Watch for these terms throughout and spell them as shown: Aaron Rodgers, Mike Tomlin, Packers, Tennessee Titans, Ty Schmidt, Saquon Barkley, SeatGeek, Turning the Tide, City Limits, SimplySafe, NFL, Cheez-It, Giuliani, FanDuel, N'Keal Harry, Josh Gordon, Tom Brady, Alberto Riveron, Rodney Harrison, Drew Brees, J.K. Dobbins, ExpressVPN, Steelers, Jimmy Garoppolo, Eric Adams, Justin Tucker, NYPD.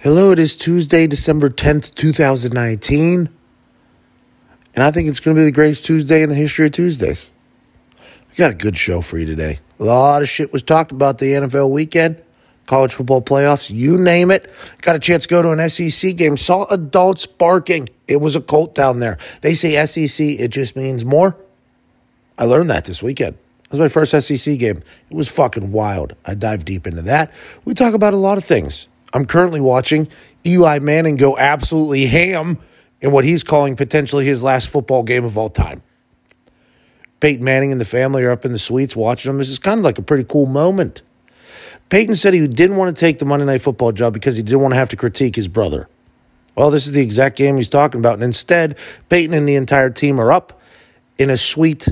Hello, it is Tuesday, December 10th, 2019, and I think it's going to be the greatest Tuesday in the history of Tuesdays. We got a good show for you today. A lot of shit was talked about the NFL weekend, college football playoffs, you name it. Got a chance to go to an SEC game, saw adults barking. It was a cult down there. They say SEC, it just means more. I learned that this weekend. That was my first SEC game. It was fucking wild. I dive deep into that. We talk about a lot of things. I'm currently watching Eli Manning go absolutely ham in what he's calling potentially his last football game of all time. Peyton Manning and the family are up in the suites watching him. This is kind of like a pretty cool moment. Peyton said he didn't want to take the Monday Night Football job because he didn't want to have to critique his brother. Well, this is the exact game he's talking about. And instead, Peyton and the entire team are up in a suite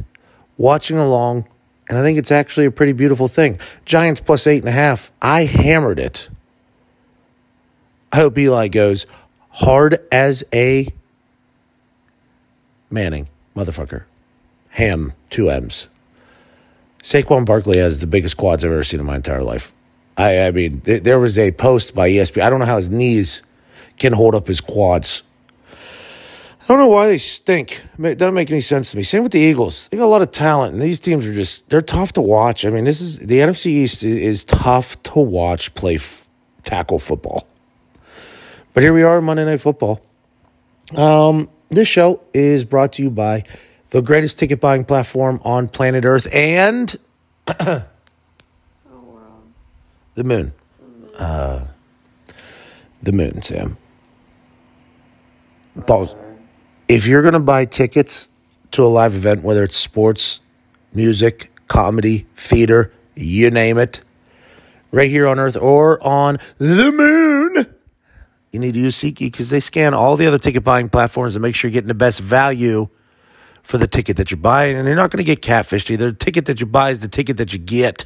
watching along. And I think it's actually a pretty beautiful thing. Giants plus 8.5. I hammered it. I hope Eli goes hard as a Manning motherfucker. Ham, two M's. Saquon Barkley has the biggest quads I've ever seen in my entire life. I mean, there was a post by ESPN. I don't know how his knees can hold up his quads. I don't know why they stink. It doesn't make any sense to me. Same with the Eagles. They got a lot of talent, and these teams are just, they're tough to watch. I mean, this is, the NFC East is tough to watch play tackle football. But here we are, Monday Night Football. This show is brought to you by the greatest ticket buying platform on planet Earth and the moon. The moon, Sam. Pause. If you're going to buy tickets to a live event, whether it's sports, music, comedy, theater, you name it, right here on Earth or on the moon, you need to use SeatGeek because they scan all the other ticket buying platforms to make sure you're getting the best value for the ticket that you're buying. And you're not going to get catfished either. The ticket that you buy is the ticket that you get.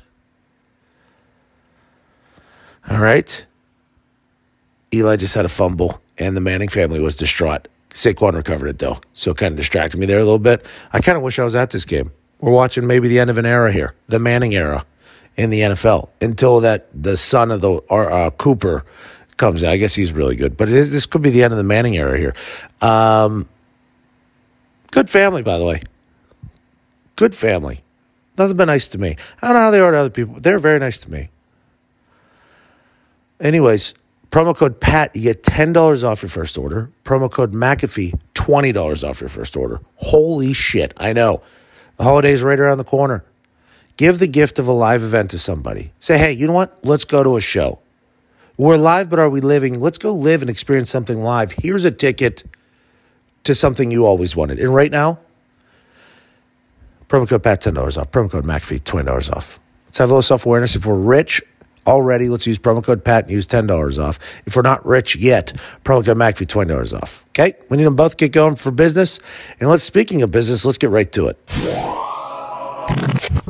All right. Eli just had a fumble, and the Manning family was distraught. Saquon recovered it, though, so it kind of distracted me there a little bit. I kind of wish I was at this game. We're watching maybe the end of an era here, the Manning era in the NFL, until that the son of the Cooper comes in. I guess he's really good, but this could be the end of the Manning era here. Good family, by the way. Good family. Nothing but nice to me. I don't know how they are to other people, but they're very nice to me. Anyways, promo code PAT, you get $10 off your first order. Promo code McAfee, $20 off your first order. Holy shit, I know. The holidays are right around the corner. Give the gift of a live event to somebody. Say, hey, you know what? Let's go to a show. We're live, but are we living? Let's go live and experience something live. Here's a ticket to something you always wanted. And right now, promo code PAT, $10 off. Promo code McAfee, $20 off. Let's have a little self-awareness. If we're rich already, let's use promo code PAT and use $10 off. If we're not rich yet, promo code McAfee, $20 off. Okay? We need them both to get going for business. And speaking of business, let's get right to it.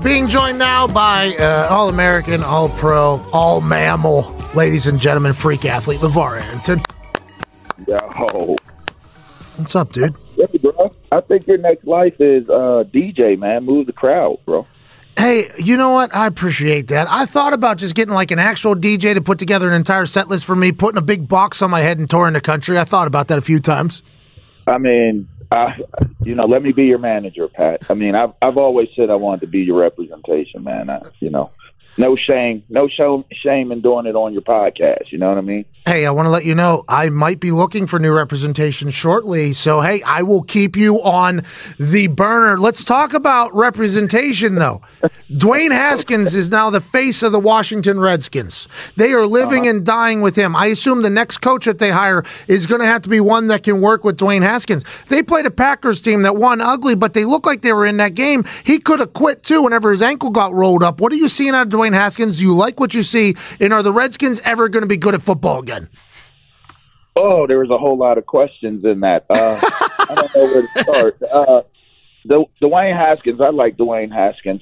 Being joined now by All-American, All-Pro, All-Mammal, ladies and gentlemen, freak athlete, LeVar Arrington. Yo. What's up, dude? Hey, bro. I think your next life is DJ, man. Move the crowd, bro. Hey, you know what? I appreciate that. I thought about just getting like an actual DJ to put together an entire set list for me, putting a big box on my head and touring the country. I thought about that a few times. I mean, let me be your manager, Pat. I mean, I've always said I wanted to be your representation, man. No shame in doing it on your podcast. You know what I mean? Hey, I want to let you know I might be looking for new representation shortly. So, hey, I will keep you on the burner. Let's talk about representation, though. Dwayne Haskins is now the face of the Washington Redskins. They are living and dying with him. I assume the next coach that they hire is going to have to be one that can work with Dwayne Haskins. They played a Packers team that won ugly, but they looked like they were in that game. He could have quit, too, whenever his ankle got rolled up. What are you seeing out of Dwayne Dwayne Haskins? Do you like what you see? And are the Redskins ever going to be good at football again? Oh, there was a whole lot of questions in that. I don't know where to start. Dwayne Haskins, I like Dwayne Haskins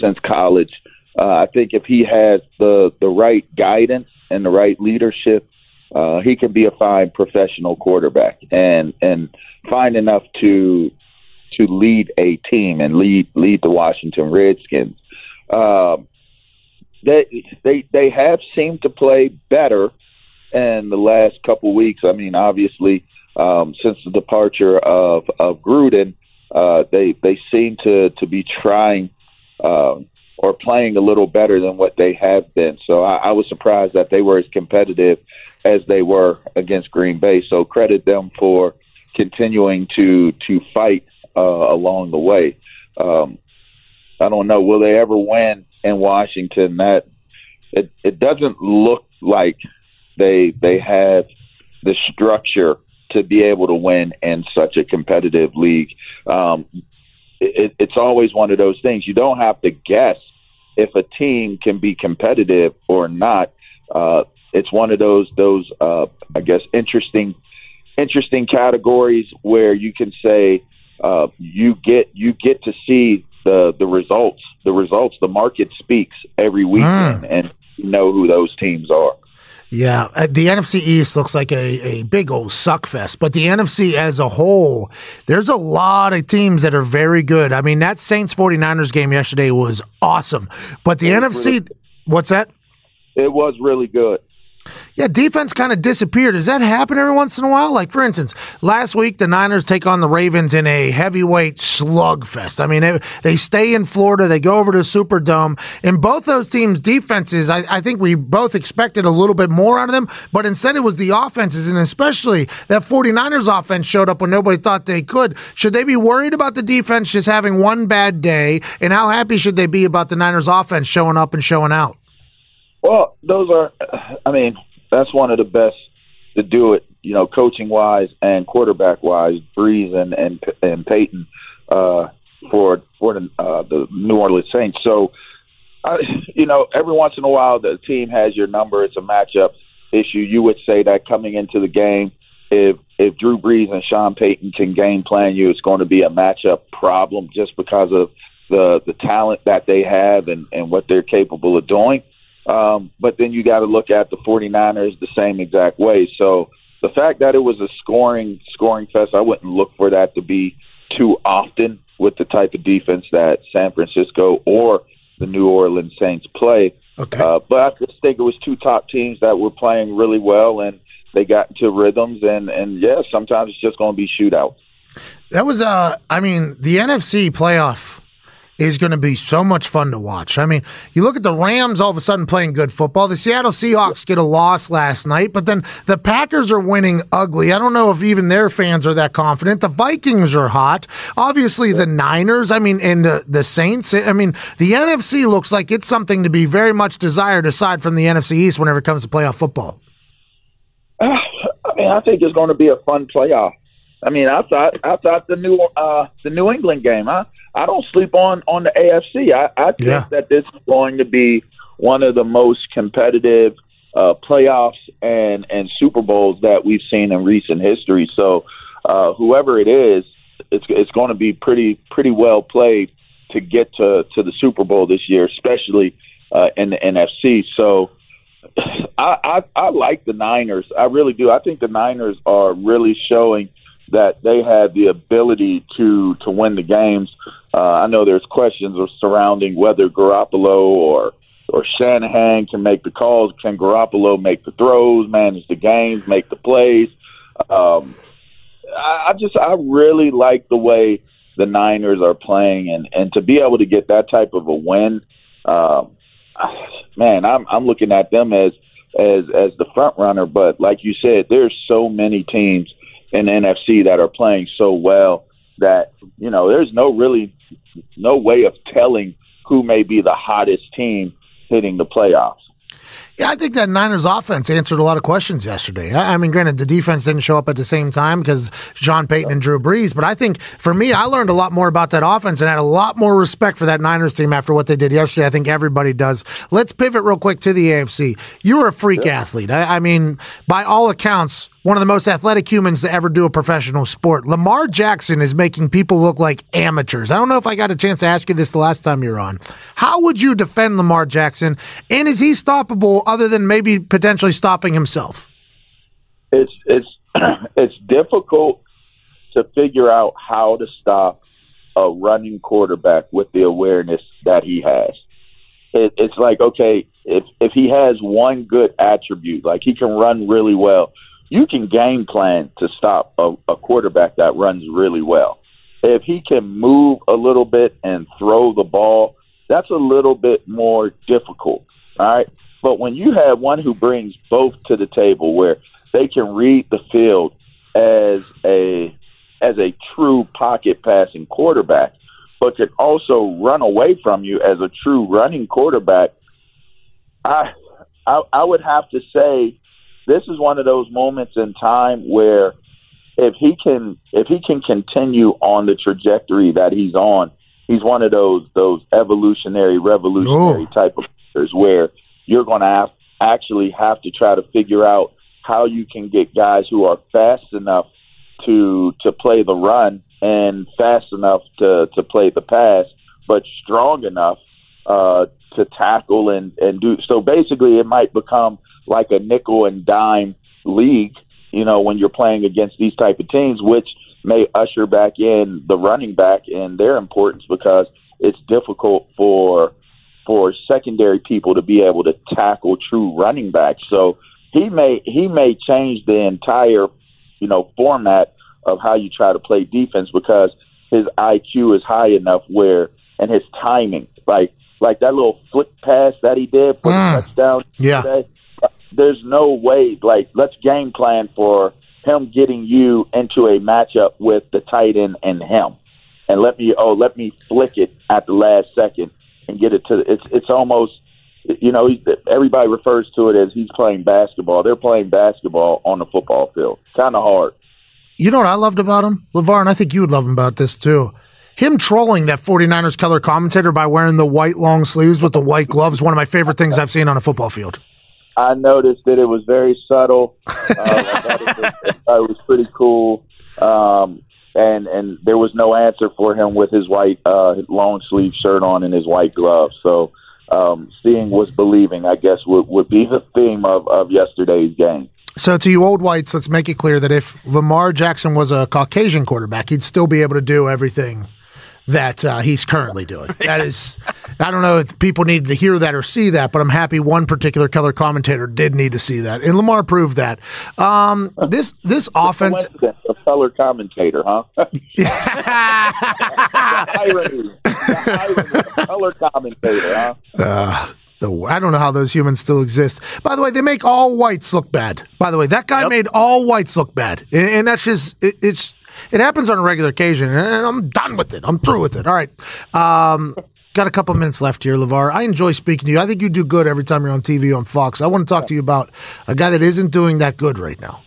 since college. I think if he has the right guidance and the right leadership, he can be a fine professional quarterback and fine enough to lead a team and lead the Washington Redskins. They have seemed to play better in the last couple weeks. I mean, obviously, since the departure of Gruden, they seem to be trying or playing a little better than what they have been. So I was surprised that they were as competitive as they were against Green Bay. So credit them for continuing to fight along the way. I don't know, will they ever win in Washington? That it doesn't look like they have the structure to be able to win in such a competitive league. It's always one of those things. You don't have to guess if a team can be competitive or not. It's one of those I guess, interesting categories where you can say you get to see the results. The market speaks every weekend, and you know who those teams are. Yeah, the NFC East looks like a big old suck fest, but the NFC as a whole, there's a lot of teams that are very good. I mean, that Saints 49ers game yesterday was awesome, but the NFC, really, what's that? It was really good. Yeah, defense kind of disappeared. Does that happen every once in a while? Like, for instance, last week the Niners take on the Ravens in a heavyweight slugfest. I mean, they stay in Florida. They go over to Superdome. And both those teams' defenses, I think we both expected a little bit more out of them, but instead it was the offenses, and especially that 49ers offense showed up when nobody thought they could. Should they be worried about the defense just having one bad day, and how happy should they be about the Niners offense showing up and showing out? Well, that's one of the best to do it, you know, coaching-wise and quarterback-wise, Brees and Payton for the New Orleans Saints. So, every once in a while the team has your number. It's a matchup issue. You would say that coming into the game, if Drew Brees and Sean Payton can game plan you, it's going to be a matchup problem just because of the talent that they have and what they're capable of doing. But then you got to look at the 49ers the same exact way. So the fact that it was a scoring fest, I wouldn't look for that to be too often with the type of defense that San Francisco or the New Orleans Saints play. Okay. But I just think it was two top teams that were playing really well, and they got into rhythms. And sometimes it's just going to be shootouts. That was, the NFC playoff is going to be so much fun to watch. I mean, you look at the Rams all of a sudden playing good football. The Seattle Seahawks get a loss last night, but then the Packers are winning ugly. I don't know if even their fans are that confident. The Vikings are hot. Obviously, the Niners, and the Saints. The NFC looks like it's something to be very much desired aside from the NFC East whenever it comes to playoff football. I think it's going to be a fun playoff. Outside the New England game, I don't sleep on the AFC. I think that this is going to be one of the most competitive playoffs and Super Bowls that we've seen in recent history. So whoever it is, it's going to be pretty well played to get to the Super Bowl this year, especially in the NFC. So I like the Niners. I really do. I think the Niners are really showing that they have the ability to win the games. I know there's questions surrounding whether Garoppolo or Shanahan can make the calls. Can Garoppolo make the throws, manage the games, make the plays? I really like the way the Niners are playing, and to be able to get that type of a win, I'm looking at them as the front runner. But like you said, there's so many teams in the NFC that are playing so well that, there's no way of telling who may be the hottest team hitting the playoffs. Yeah, I think that Niners offense answered a lot of questions yesterday. I mean, granted, the defense didn't show up at the same time because Sean Payton and Drew Brees, but I think, for me, I learned a lot more about that offense and had a lot more respect for that Niners team after what they did yesterday. I think everybody does. Let's pivot real quick to the AFC. You were a freak athlete. I mean, by all accounts, one of the most athletic humans to ever do a professional sport. Lamar Jackson is making people look like amateurs. I don't know if I got a chance to ask you this the last time you were on. How would you defend Lamar Jackson, and is he stoppable other than maybe potentially stopping himself? It's difficult to figure out how to stop a running quarterback with the awareness that he has. It's like, okay, if he has one good attribute, like he can run really well, you can game plan to stop a quarterback that runs really well. If he can move a little bit and throw the ball, that's a little bit more difficult, all right? But when you have one who brings both to the table where they can read the field as a true pocket passing quarterback, but can also run away from you as a true running quarterback, I would have to say, this is one of those moments in time where if he can continue on the trajectory that he's on, he's one of those evolutionary, revolutionary type of players where you're going to actually have to try to figure out how you can get guys who are fast enough to play the run and fast enough to play the pass, but strong enough to tackle and do. So basically it might become like a nickel and dime league, you know, when you're playing against these type of teams, which may usher back in the running back and their importance because it's difficult for secondary people to be able to tackle true running backs. So he may change the entire, you know, format of how you try to play defense because his IQ is high enough where, and his timing, like that little flick pass that he did for the touchdown today. There's no way, like, let's game plan for him getting you into a matchup with the tight end and him. And let me flick it at the last second and get it to – it's almost, you know, everybody refers to it as he's playing basketball. They're playing basketball on the football field. Kind of hard. You know what I loved about him, LaVar, and I think you would love him about this too? Him trolling that 49ers color commentator by wearing the white long sleeves with the white gloves, one of my favorite things I've seen on a football field. I noticed that it was very subtle. It was pretty cool, and there was no answer for him with his white long sleeve shirt on and his white gloves. So seeing was believing, I guess, would be the theme of yesterday's game. So to you old whites, let's make it clear that if Lamar Jackson was a Caucasian quarterback, he'd still be able to do everything that he's currently doing. That is, I don't know if people needed to hear that or see that, but I'm happy one particular color commentator did need to see that, and Lamar proved that. This offense, a color commentator, huh? the irony, a color commentator, huh? I don't know how those humans still exist. By the way, they make all whites look bad. By the way, that guy made all whites look bad, and that's just it's. It happens on a regular occasion, and I'm done with it. I'm through with it. All right. Got a couple minutes left here, LaVar. I enjoy speaking to you. I think you do good every time you're on TV on Fox. I want to talk to you about a guy that isn't doing that good right now.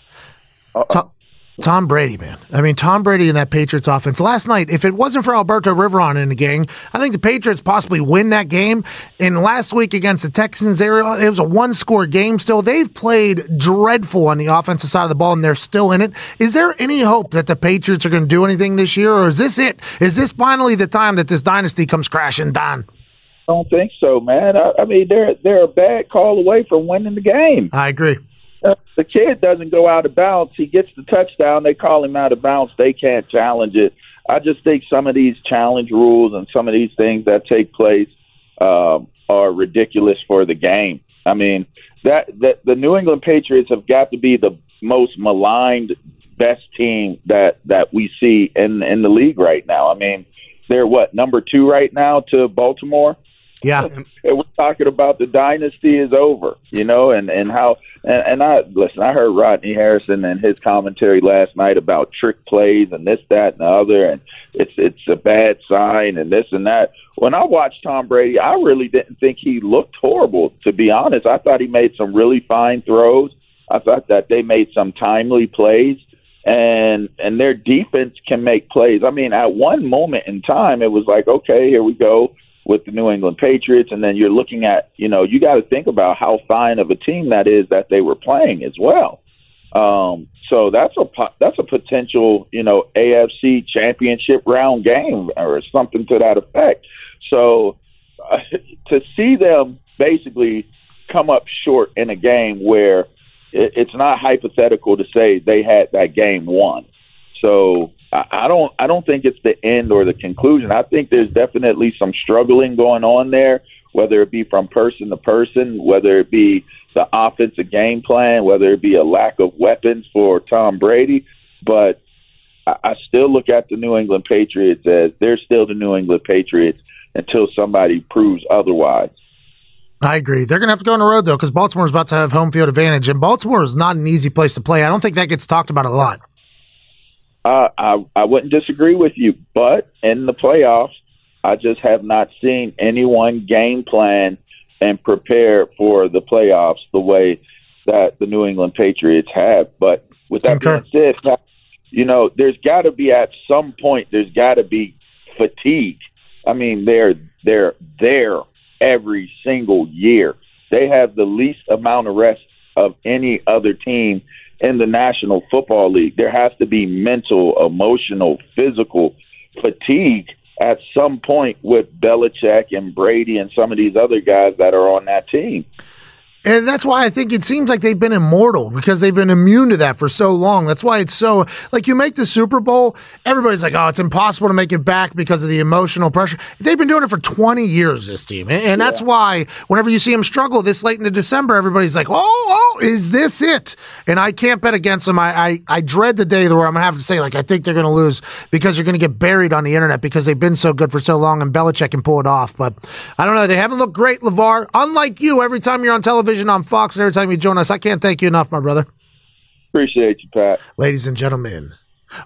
Tom Brady, man. I mean, Tom Brady in that Patriots offense. Last night, if it wasn't for Alberto Riveron in the gang, I think the Patriots possibly win that game. And last week against the Texans, it was a one-score game still. They've played dreadful on the offensive side of the ball, and they're still in it. Is there any hope that the Patriots are going to do anything this year, or is this it? Is this finally the time that this dynasty comes crashing down? I don't think so, man. I mean, they're a bad call away from winning the game. I agree. The kid doesn't go out of bounds. He gets the touchdown. They call him out of bounds. They can't challenge it. I just think some of these challenge rules and some of these things that take place are ridiculous for the game. I mean, that the New England Patriots have got to be the most maligned, best team that we see in the league right now. I mean, they're number 2 right now to Baltimore? Yeah. And we're talking about the dynasty is over, you know, and how and I listen, I heard Rodney Harrison and his commentary last night about trick plays and this, that, and the other, and it's a bad sign and this and that. When I watched Tom Brady, I really didn't think he looked horrible, to be honest. I thought he made some really fine throws. I thought that they made some timely plays. And their defense can make plays. I mean, at one moment in time, it was like, okay, here we go with the New England Patriots. And then you're looking at, you know, you got to think about how fine of a team that is that they were playing as well. So that's a potential, you know, AFC championship round game or something to that effect. So to see them basically come up short in a game where it's not hypothetical to say they had that game won. So I don't think it's the end or the conclusion. I think there's definitely some struggling going on there, whether it be from person to person, whether it be the offensive game plan, whether it be a lack of weapons for Tom Brady. But I still look at the New England Patriots as they're still the New England Patriots until somebody proves otherwise. I agree. They're going to have to go on the road, though, because Baltimore's about to have home field advantage, and Baltimore is not an easy place to play. I don't think that gets talked about a lot. I wouldn't disagree with you, but in the playoffs, I just have not seen anyone game plan and prepare for the playoffs the way that the New England Patriots have. But with that being said, you know, there's got to be at some point, there's got to be fatigue. I mean, they're every single year. They have the least amount of rest of any other team in the National Football League. There has to be mental, emotional, physical fatigue at some point with Belichick and Brady and some of these other guys that are on that team. And that's why I think it seems like they've been immortal, because they've been immune to that for so long. That's why it's so, like, you make the Super Bowl, everybody's like, oh, it's impossible to make it back because of the emotional pressure. They've been doing it for 20 years, this team. And that's why whenever you see them struggle this late into December, everybody's like, oh, is this it? And I can't bet against them. I dread the day where I'm going to have to say, like, I think they're going to lose, because you're going to get buried on the internet because they've been so good for so long and Belichick can pull it off. But I don't know. They haven't looked great, LeVar. Unlike you, every time you're on television, on Fox, and every time you join us, I can't thank you enough, my brother. Appreciate you, Pat. Ladies and gentlemen,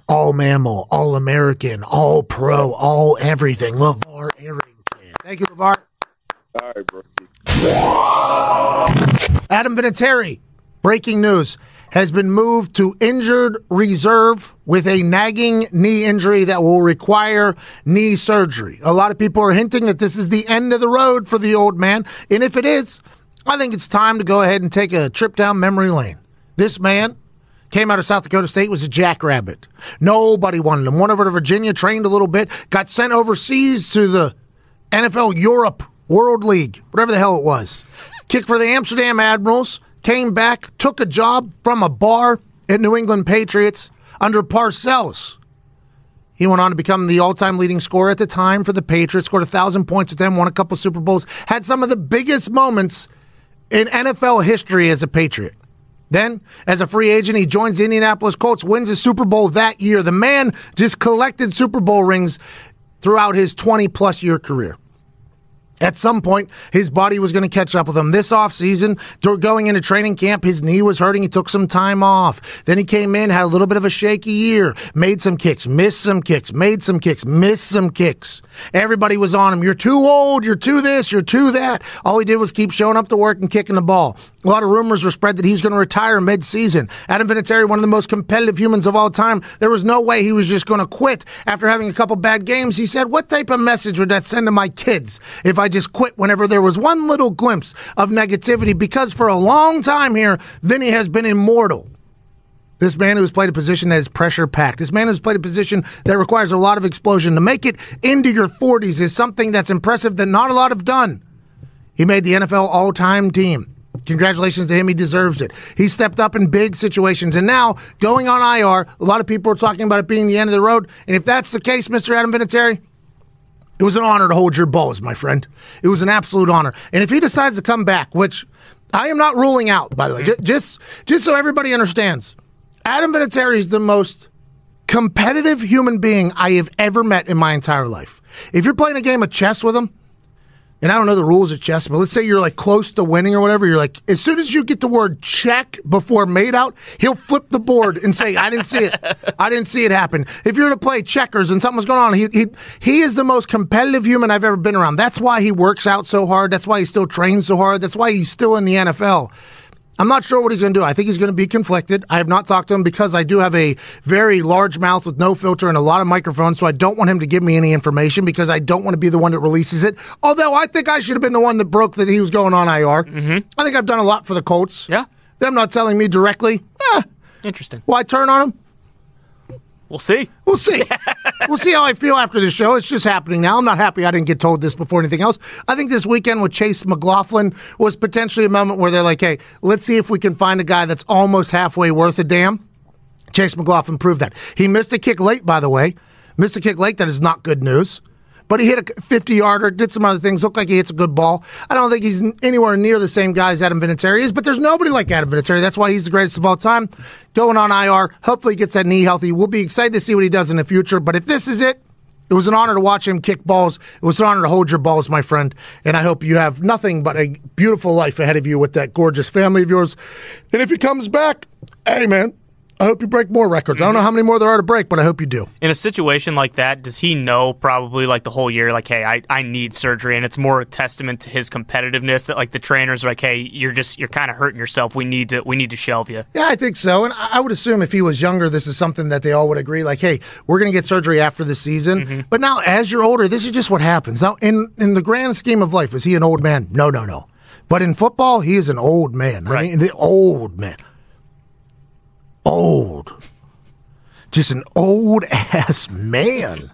all mammal, all American, all pro, all everything, LeVar Arrington. Thank you, LeVar. All right, bro. Adam Vinatieri, breaking news, has been moved to injured reserve with a nagging knee injury that will require knee surgery. A lot of people are hinting that this is the end of the road for the old man, and if it is, I think it's time to go ahead and take a trip down memory lane. This man came out of South Dakota State, was a jackrabbit. Nobody wanted him. Went over to Virginia, trained a little bit, got sent overseas to the NFL Europe World League, whatever the hell it was. Kicked for the Amsterdam Admirals, came back, took a job from a bar at New England Patriots under Parcells. He went on to become the all-time leading scorer at the time for the Patriots, scored 1,000 points with them, won a couple Super Bowls, had some of the biggest moments in NFL history as a Patriot. Then, as a free agent, he joins the Indianapolis Colts, wins the Super Bowl that year. The man just collected Super Bowl rings throughout his 20-plus year career. At some point, his body was going to catch up with him. This offseason, going into training camp, his knee was hurting. He took some time off. Then he came in, had a little bit of a shaky year, made some kicks, missed some kicks, made some kicks, missed some kicks. Everybody was on him. You're too old. You're too this. You're too that. All he did was keep showing up to work and kicking the ball. A lot of rumors were spread that he was going to retire mid-season. Adam Vinatieri, one of the most competitive humans of all time, there was no way he was just going to quit after having a couple bad games. He said, what type of message would that send to my kids if I just quit whenever there was one little glimpse of negativity? Because for a long time here, Vinny has been immortal. This man who's played a position that is pressure-packed, this man who's played a position that requires a lot of explosion, to make it into your 40s is something that's impressive that not a lot have done. He made the NFL all-time team. Congratulations to him. He deserves it. He stepped up in big situations. And now, going on IR, a lot of people are talking about it being the end of the road. And if that's the case, Mr. Adam Vinatieri, it was an honor to hold your balls, my friend. It was an absolute honor. And if he decides to come back, which I am not ruling out, by the way, just so everybody understands, Adam Vinatieri is the most competitive human being I have ever met in my entire life. If you're playing a game of chess with him, and I don't know the rules of chess, but let's say you're like close to winning or whatever, you're like, as soon as you get the word check before made out, he'll flip the board and say, I didn't see it. I didn't see it happen. If you're to play checkers and something's going on, he is the most competitive human I've ever been around. That's why he works out so hard. That's why he still trains so hard. That's why he's still in the NFL. I'm not sure what he's going to do. I think he's going to be conflicted. I have not talked to him because I do have a very large mouth with no filter and a lot of microphones, so I don't want him to give me any information because I don't want to be the one that releases it. Although I think I should have been the one that broke that he was going on IR. I think I've done a lot for the Colts. Yeah. Them not telling me directly. Interesting. Will I turn on him? We'll see. We'll see. We'll see how I feel after the show. It's just happening now. I'm not happy I didn't get told this before anything else. I think this weekend with Chase McLaughlin was potentially a moment where they're like, hey, let's see if we can find a guy that's almost halfway worth a damn. Chase McLaughlin proved that. He missed a kick late, by the way. Missed a kick late. That is not good news. But he hit a 50-yarder, did some other things, looked like he hits a good ball. I don't think he's anywhere near the same guy as Adam Vinatieri is, but there's nobody like Adam Vinatieri. That's why he's the greatest of all time. Going on IR, hopefully he gets that knee healthy. We'll be excited to see what he does in the future, but if this is it, it was an honor to watch him kick balls. It was an honor to hold your balls, my friend, and I hope you have nothing but a beautiful life ahead of you with that gorgeous family of yours. And if he comes back, hey, man, I hope you break more records. I don't know how many more there are to break, but I hope you do. In a situation like that, does he know probably like the whole year, like, hey, I need surgery, and it's more a testament to his competitiveness that like the trainers are like, hey, you're kind of hurting yourself. We need to shelve you. Yeah, I think so. And I would assume if he was younger, this is something that they all would agree, like, hey, we're going to get surgery after the season. But now as you're older, this is just what happens. Now in the grand scheme of life, is he an old man? No. But in football, he is an old man. Right. I mean, the old man. Old. Just an old-ass man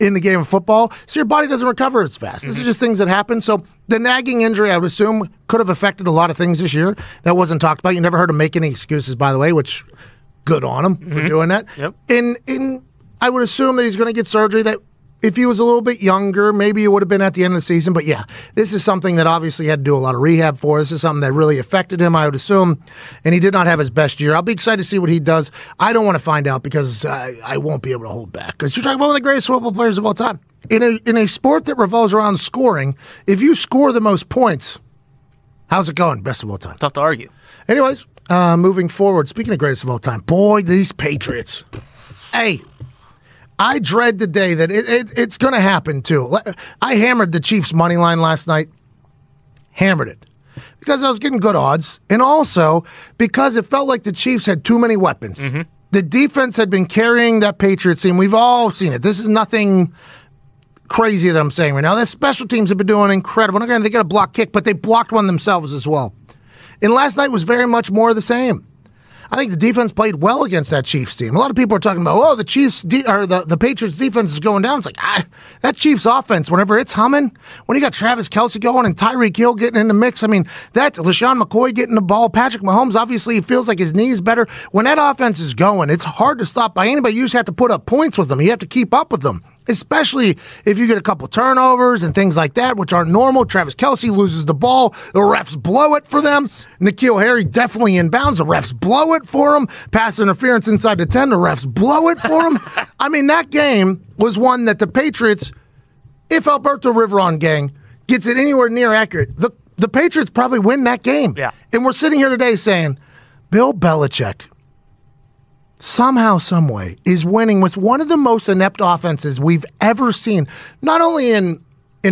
in the game of football. So your body doesn't recover as fast. These are just things that happen. So the nagging injury, I would assume, could have affected a lot of things this year. That wasn't talked about. You never heard him make any excuses, by the way, which good on him for doing that. Yep. And I would assume that he's going to get surgery that if he was a little bit younger, maybe it would have been at the end of the season. But, yeah, this is something that obviously he had to do a lot of rehab for. This is something that really affected him, I would assume, and he did not have his best year. I'll be excited to see what he does. I don't want to find out because I won't be able to hold back because you're talking about one of the greatest football players of all time. In a sport that revolves around scoring, if you score the most points, how's it going? Best of all time. Tough to argue. Anyways, moving forward, speaking of greatest of all time, boy, these Patriots. Hey. I dread the day that it's going to happen, too. I hammered the Chiefs' money line last night. Hammered it. Because I was getting good odds. And also, because it felt like the Chiefs had too many weapons. The defense had been carrying that Patriots team. We've all seen it. This is nothing crazy that I'm saying right now. The special teams have been doing incredible. Again, they got a block kick, but they blocked one themselves as well. And last night was very much more of the same. I think the defense played well against that Chiefs team. A lot of people are talking about, oh, the Chiefs or the Patriots defense is going down. It's like, that Chiefs offense, whenever it's humming, when you got Travis Kelce going and Tyreek Hill getting in the mix, I mean, that LaShawn McCoy getting the ball, Patrick Mahomes, obviously, it feels like his knee's better. When that offense is going, it's hard to stop by anybody. You just have to put up points with them. You have to keep up with them, especially if you get a couple turnovers and things like that, which aren't normal. Travis Kelce loses the ball. The refs blow it for them. N'Keal Harry definitely inbounds. The refs blow it for him. Pass interference inside the 10. The refs blow it for him. I mean, that game was one that the Patriots, if Alberto Riveron gang gets it anywhere near accurate, the Patriots probably win that game. Yeah. And we're sitting here today saying, Bill Belichick somehow, someway, is winning with one of the most inept offenses we've ever seen, not only in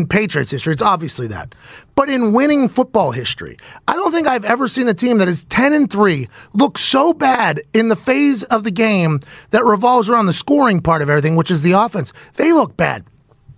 Patriots history, it's obviously that, but in winning football history. I don't think I've ever seen a team that is 10-3 look so bad in the phase of the game that revolves around the scoring part of everything, which is the offense. They look bad.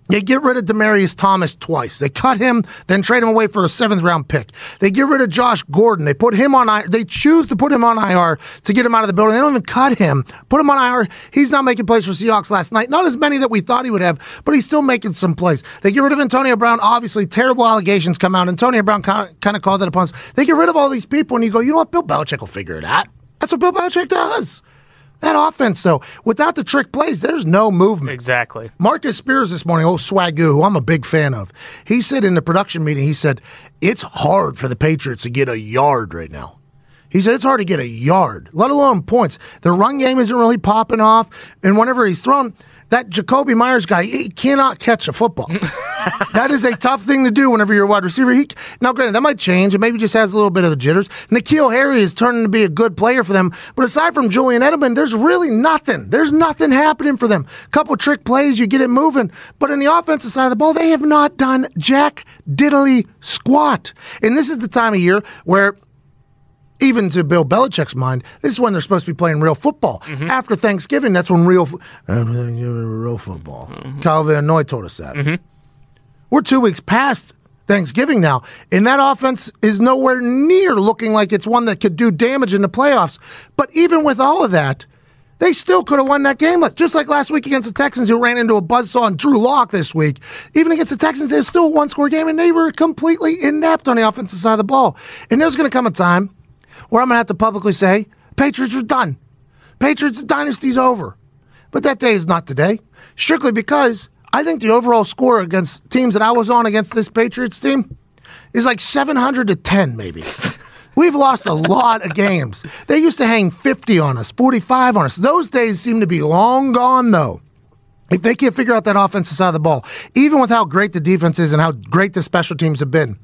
They get rid of Demaryius Thomas twice. They cut him, then trade him away for a 7th-round pick. They get rid of Josh Gordon. They put him on IR. They choose to put him on IR to get him out of the building. They don't even cut him. Put him on IR. He's not making plays for Seahawks last night. Not as many that we thought he would have, but he's still making some plays. They get rid of Antonio Brown. Obviously, terrible allegations come out. Antonio Brown kind of called it upon us. They get rid of all these people, and you go, you know what? Bill Belichick will figure it out. That's what Bill Belichick does. That offense, though, without the trick plays, there's no movement. Exactly. Marcus Spears this morning, old Swagoo, who I'm a big fan of, he said in the production meeting, he said, it's hard for the Patriots to get a yard right now. He said, it's hard to get a yard, let alone points. The run game isn't really popping off, and whenever he's thrown, that Jacoby Myers guy, he cannot catch a football. That is a tough thing to do whenever you're a wide receiver. Now, granted, that might change. It maybe just has a little bit of the jitters. N'Keal Harry is turning to be a good player for them. But aside from Julian Edelman, there's really nothing. There's nothing happening for them. A couple trick plays, you get it moving. But in the offensive side of the ball, they have not done jack diddly squat. And this is the time of year where, even to Bill Belichick's mind, this is when they're supposed to be playing real football. Mm-hmm. After Thanksgiving, that's when real football. Mm-hmm. Kyle Van Noy told us that. Mm-hmm. We're 2 weeks past Thanksgiving now, and that offense is nowhere near looking like it's one that could do damage in the playoffs. But even with all of that, they still could have won that game. Just like last week against the Texans, who ran into a buzzsaw on Drew Locke this week. Even against the Texans, there's still a one-score game, and they were completely inept on the offensive side of the ball. And there's going to come a time where I'm going to have to publicly say, Patriots are done. Patriots' dynasty's over. But that day is not today, strictly because I think the overall score against teams that I was on against this Patriots team is like 700-10 maybe. We've lost a lot of games. They used to hang 50 on us, 45 on us. Those days seem to be long gone, though. If they can't figure out that offensive side of the ball, even with how great the defense is and how great the special teams have been,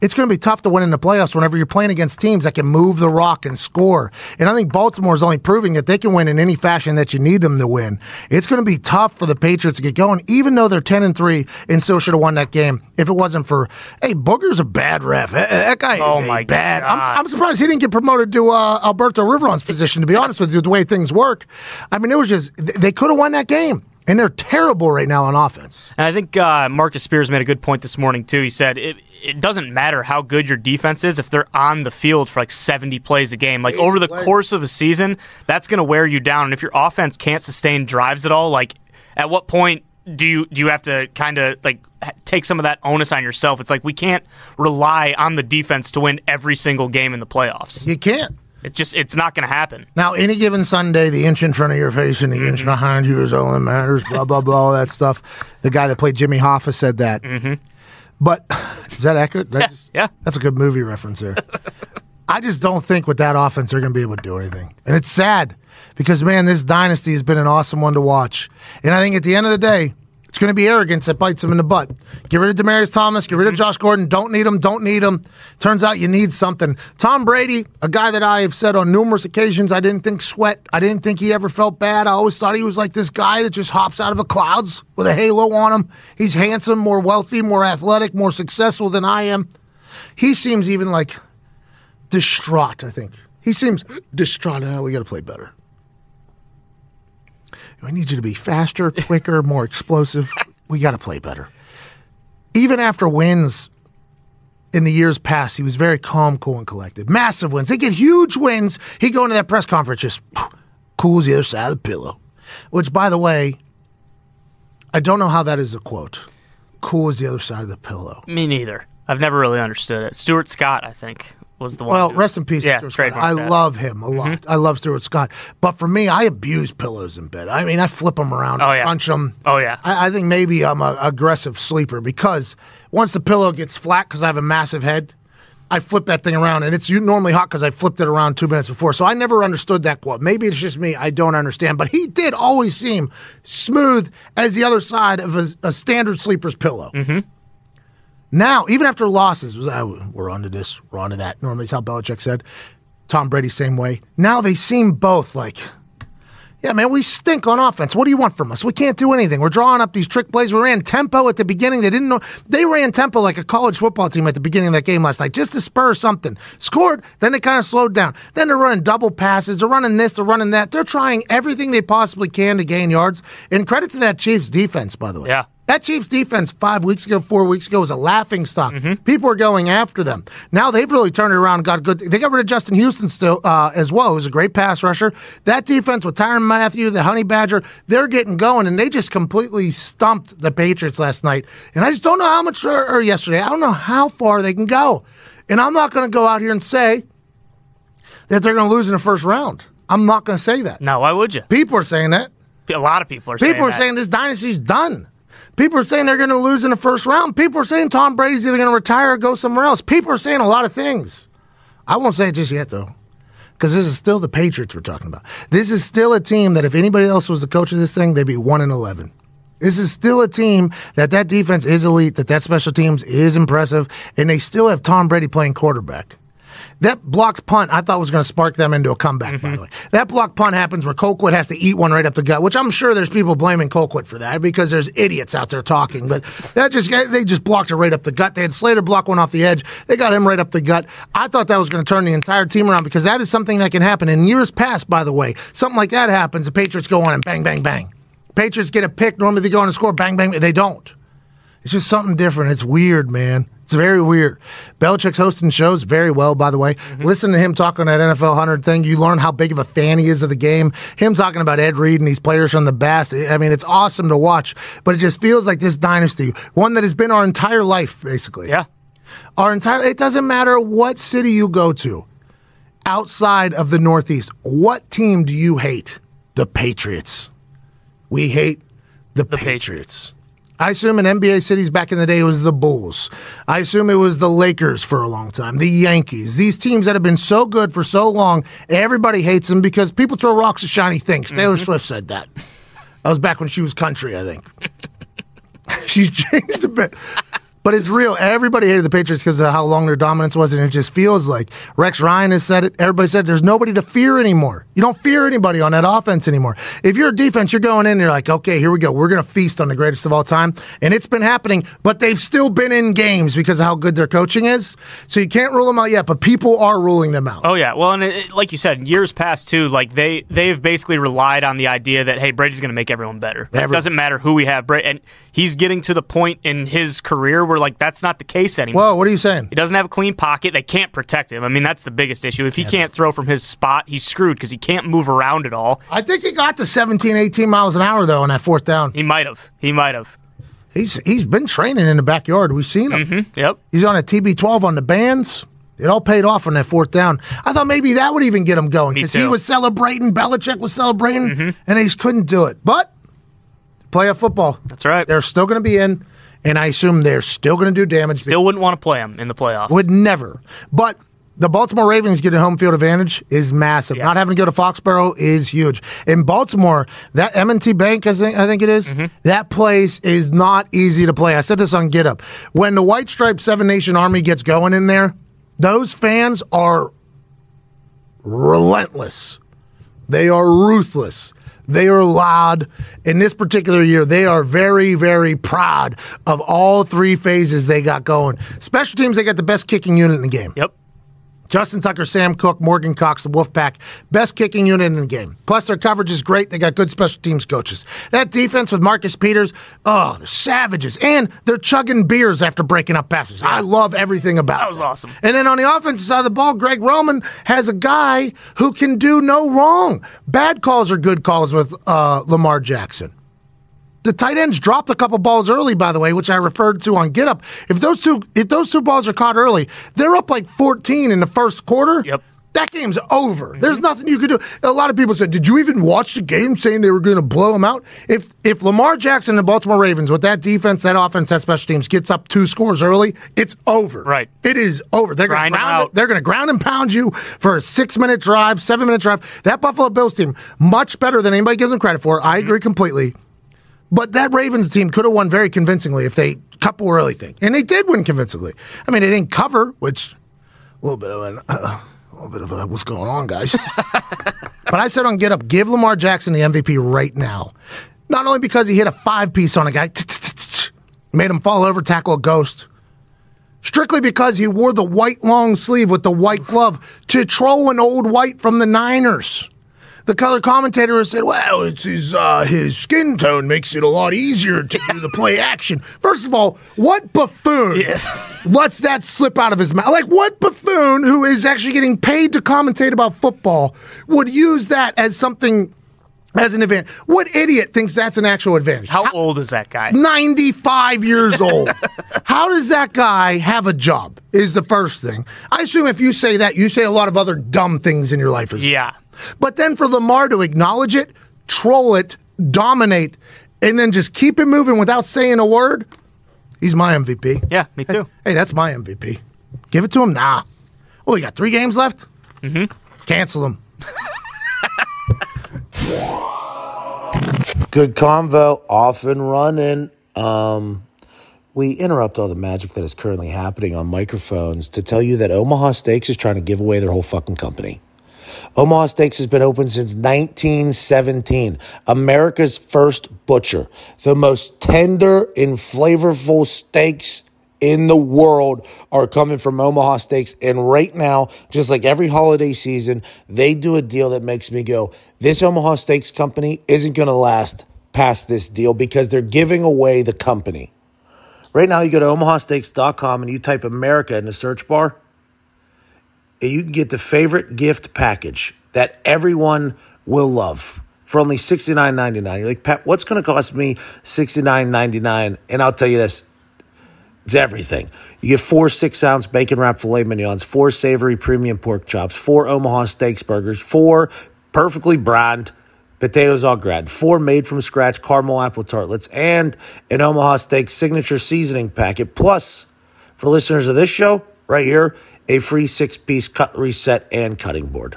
it's going to be tough to win in the playoffs whenever you're playing against teams that can move the rock and score. And I think Baltimore is only proving that they can win in any fashion that you need them to win. It's going to be tough for the Patriots to get going, even though they're 10-3 and still should have won that game if it wasn't for, hey, Booger's a bad ref. That guy is bad. I'm surprised he didn't get promoted to Alberto Riveron's position, to be honest with you, the way things work. I mean, it was just, they could have won that game. And they're terrible right now on offense. And I think Marcus Spears made a good point this morning, too. He said it doesn't matter how good your defense is if they're on the field for like 70 plays a game. Like over the course of a season, that's going to wear you down. And if your offense can't sustain drives at all, like at what point do you have to kind of like take some of that onus on yourself? It's like we can't rely on the defense to win every single game in the playoffs. You can't. It's not going to happen. Now, any given Sunday, the inch in front of your face and the inch behind you is all that matters, blah, blah, blah, all that stuff. The guy that played Jimmy Hoffa said that. Mm-hmm. But is that accurate? Yeah. That's a good movie reference there. I just don't think with that offense they're going to be able to do anything. And it's sad because, man, this dynasty has been an awesome one to watch. And I think at the end of the day, it's going to be arrogance that bites them in the butt. Get rid of Demaryius Thomas. Get rid of Josh Gordon. Don't need him. Turns out you need something. Tom Brady, a guy that I have said on numerous occasions I didn't think sweat. I didn't think he ever felt bad. I always thought he was like this guy that just hops out of the clouds with a halo on him. He's handsome, more wealthy, more athletic, more successful than I am. He seems even like distraught, I think. He seems distraught. Oh, we got to play better. We need you to be faster, quicker, more explosive. We got to play better. Even after wins in the years past, he was very calm, cool, and collected. Massive wins. They get huge wins. He'd go into that press conference just cool as the other side of the pillow. Which, by the way, I don't know how that is a quote. Cool as the other side of the pillow. Me neither. I've never really understood it. Stuart Scott, I think, was the one. Well, rest in peace, Stuart Scott. I love him a lot. I love Stuart Scott. But for me, I abuse pillows in bed. I mean, I flip them around, punch them. Oh, yeah. I think maybe I'm an aggressive sleeper because once the pillow gets flat because I have a massive head, I flip that thing around, and it's normally hot because I flipped it around 2 minutes before. So I never understood that quote. Maybe it's just me. I don't understand. But he did always seem smooth as the other side of a standard sleeper's pillow. Mm-hmm. Now, even after losses, we're onto this, we're onto that. Normally it's how Belichick said. Tom Brady, same way. Now they seem both like, yeah, man, we stink on offense. What do you want from us? We can't do anything. We're drawing up these trick plays. We ran tempo at the beginning. They didn't know. They ran tempo like a college football team at the beginning of that game last night just to spur something. Scored, then they kind of slowed down. Then they're running double passes. They're running this. They're running that. They're trying everything they possibly can to gain yards. And credit to that Chiefs defense, by the way. Yeah. That Chiefs defense 4 weeks ago, was a laughingstock. Mm-hmm. People were going after them. Now they've really turned it around and got good. They got rid of Justin Houston still as well, who's a great pass rusher. That defense with Tyrann Mathieu, the Honey Badger, they're getting going, and they just completely stumped the Patriots last night. And I just don't know how much, or yesterday, I don't know how far they can go. And I'm not going to go out here and say that they're going to lose in the first round. I'm not going to say that. Now, why would you? People are saying that. A lot of people are saying that. People are saying this dynasty's done. People are saying they're going to lose in the first round. People are saying Tom Brady's either going to retire or go somewhere else. People are saying a lot of things. I won't say it just yet, though, because this is still the Patriots we're talking about. This is still a team that if anybody else was the coach of this thing, they'd be 1-11. This is still a team that defense is elite, that special teams is impressive, and they still have Tom Brady playing quarterback. That blocked punt, I thought was going to spark them into a comeback, by the way. That blocked punt happens where Colquitt has to eat one right up the gut, which I'm sure there's people blaming Colquitt for that because there's idiots out there talking. But they just blocked it right up the gut. They had Slater block one off the edge. They got him right up the gut. I thought that was going to turn the entire team around because that is something that can happen. In years past, by the way, something like that happens. The Patriots go on and bang, bang, bang. Patriots get a pick. Normally they go on and score, bang, bang, bang. They don't. It's just something different. It's weird, man. It's very weird. Belichick's hosting shows very well, by the way. Listen to him talk on that NFL 100 thing. You learn how big of a fan he is of the game. Him talking about Ed Reed and these players from the past. I mean, it's awesome to watch, but it just feels like this dynasty, one that has been our entire life, basically. Yeah. It doesn't matter what city you go to outside of the Northeast. What team do you hate? The Patriots. We hate the Patriots. I assume in NBA cities back in the day it was the Bulls. I assume it was the Lakers for a long time, the Yankees. These teams that have been so good for so long, everybody hates them because people throw rocks at shiny things. Taylor Swift said that. That was back when she was country, I think. She's changed a bit. But it's real. Everybody hated the Patriots because of how long their dominance was, and it just feels like Rex Ryan has said it. Everybody said it. There's nobody to fear anymore. You don't fear anybody on that offense anymore. If you're a defense, you're going in and you're like, okay, here we go. We're going to feast on the greatest of all time. And it's been happening, but they've still been in games because of how good their coaching is. So you can't rule them out yet, but people are ruling them out. Oh, yeah. Well, and like you said, years past, too, like they've basically relied on the idea that, hey, Brady's going to make everyone better. It doesn't matter who we have. And he's getting to the point in his career where, like, that's not the case anymore. Whoa, what are you saying? He doesn't have a clean pocket. They can't protect him. I mean, that's the biggest issue. If he can't throw from his spot, he's screwed because he can't move around at all. I think he got to 17, 18 miles an hour, though, on that fourth down. He might have. He's been training in the backyard. We've seen him. Yep. He's on a TB12 on the bands. It all paid off on that fourth down. I thought maybe that would even get him going because he was celebrating. Belichick was celebrating, and he just couldn't do it. But playoff football. That's right. They're still going to be in. And I assume they're still going to do damage. Still wouldn't want to play them in the playoffs. Would never. But the Baltimore Ravens getting home field advantage is massive. Yeah. Not having to go to Foxborough is huge. In Baltimore, that M&T Bank, I think it is, that place is not easy to play. I said this on Get Up. When the White Stripe Seven Nation Army gets going in there, those fans are relentless. They are ruthless. They are loud. In this particular year, they are very, very proud of all three phases they got going. Special teams, they got the best kicking unit in the game. Yep. Justin Tucker, Sam Cook, Morgan Cox, the Wolfpack. Best kicking unit in the game. Plus, their coverage is great. They got good special teams coaches. That defense with Marcus Peters, oh, they're savages. And they're chugging beers after breaking up passes. I love everything about it. That was awesome. And then on the offensive side of the ball, Greg Roman has a guy who can do no wrong. Bad calls are good calls with Lamar Jackson. The tight ends dropped a couple balls early, by the way, which I referred to on Get Up. If those two balls are caught early, they're up like 14 in the first quarter. Yep. That game's over. There's nothing you could do. A lot of people said, did you even watch the game saying they were going to blow them out? If Lamar Jackson and the Baltimore Ravens, with that defense, that offense, that special teams, gets up two scores early, it's over. Right. It is over. They're going to ground and pound you for a 6-minute drive, 7-minute drive. That Buffalo Bills team, much better than anybody gives them credit for. I agree completely. But that Ravens team could have won very convincingly if they couple early thing. And they did win convincingly. I mean, they didn't cover, which a little bit of a what's going on, guys. But I said on Get Up, give Lamar Jackson the MVP right now. Not only because he hit a 5-piece on a guy, made him fall over, tackle a ghost. Strictly because he wore the white long sleeve with the white glove to troll an old white from the Niners. The color commentator said, well, it's his skin tone makes it a lot easier to do the play action. First of all, what buffoon lets that slip out of his mouth? Like, what buffoon who is actually getting paid to commentate about football would use that as something, as an advantage? What idiot thinks that's an actual advantage? How old is that guy? 95 years old. How does that guy have a job is the first thing. I assume if you say that, you say a lot of other dumb things in your life as well. Yeah. But then for Lamar to acknowledge it, troll it, dominate, and then just keep it moving without saying a word, he's my MVP. Yeah, me too. Hey, that's my MVP. Give it to him? Nah. Oh, you got 3 games left? Cancel him. Good convo, off and running. We interrupt all the magic that is currently happening on microphones to tell you that Omaha Steaks is trying to give away their whole fucking company. Omaha Steaks has been open since 1917. America's first butcher. The most tender and flavorful steaks in the world are coming from Omaha Steaks. And right now, just like every holiday season, they do a deal that makes me go, this Omaha Steaks company isn't going to last past this deal because they're giving away the company. Right now, you go to omahasteaks.com and you type America in the search bar. And you can get the favorite gift package that everyone will love for only $69.99. You're like, Pat, what's going to cost me $69.99? And I'll tell you this. It's everything. You get 4 6-ounce bacon-wrapped filet mignons, 4 savory premium pork chops, 4 Omaha Steaks burgers, 4 perfectly brined potatoes au gratin, 4 made-from-scratch caramel apple tartlets, and an Omaha Steaks signature seasoning packet. Plus, for listeners of this show right here, a free 6-piece cutlery set and cutting board.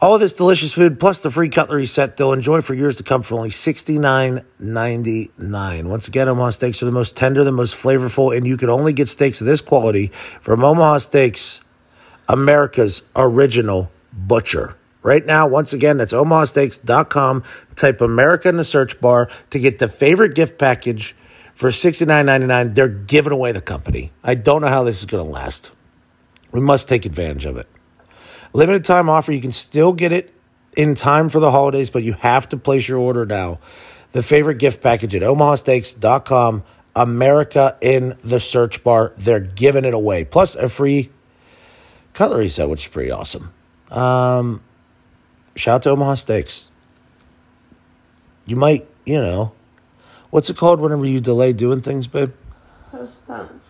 All of this delicious food, plus the free cutlery set, they'll enjoy for years to come for only $69.99. Once again, Omaha Steaks are the most tender, the most flavorful, and you can only get steaks of this quality from Omaha Steaks, America's original butcher. Right now, once again, that's omahasteaks.com. Type America in the search bar to get the favorite gift package for $69.99. They're giving away the company. I don't know how this is going to last. We must take advantage of it. Limited time offer. You can still get it in time for the holidays, but you have to place your order now. The favorite gift package at omahasteaks.com. America in the search bar. They're giving it away. Plus a free cutlery set, which is pretty awesome. Shout out to Omaha Steaks. You might, you know, what's it called whenever you delay doing things, babe? Postpone.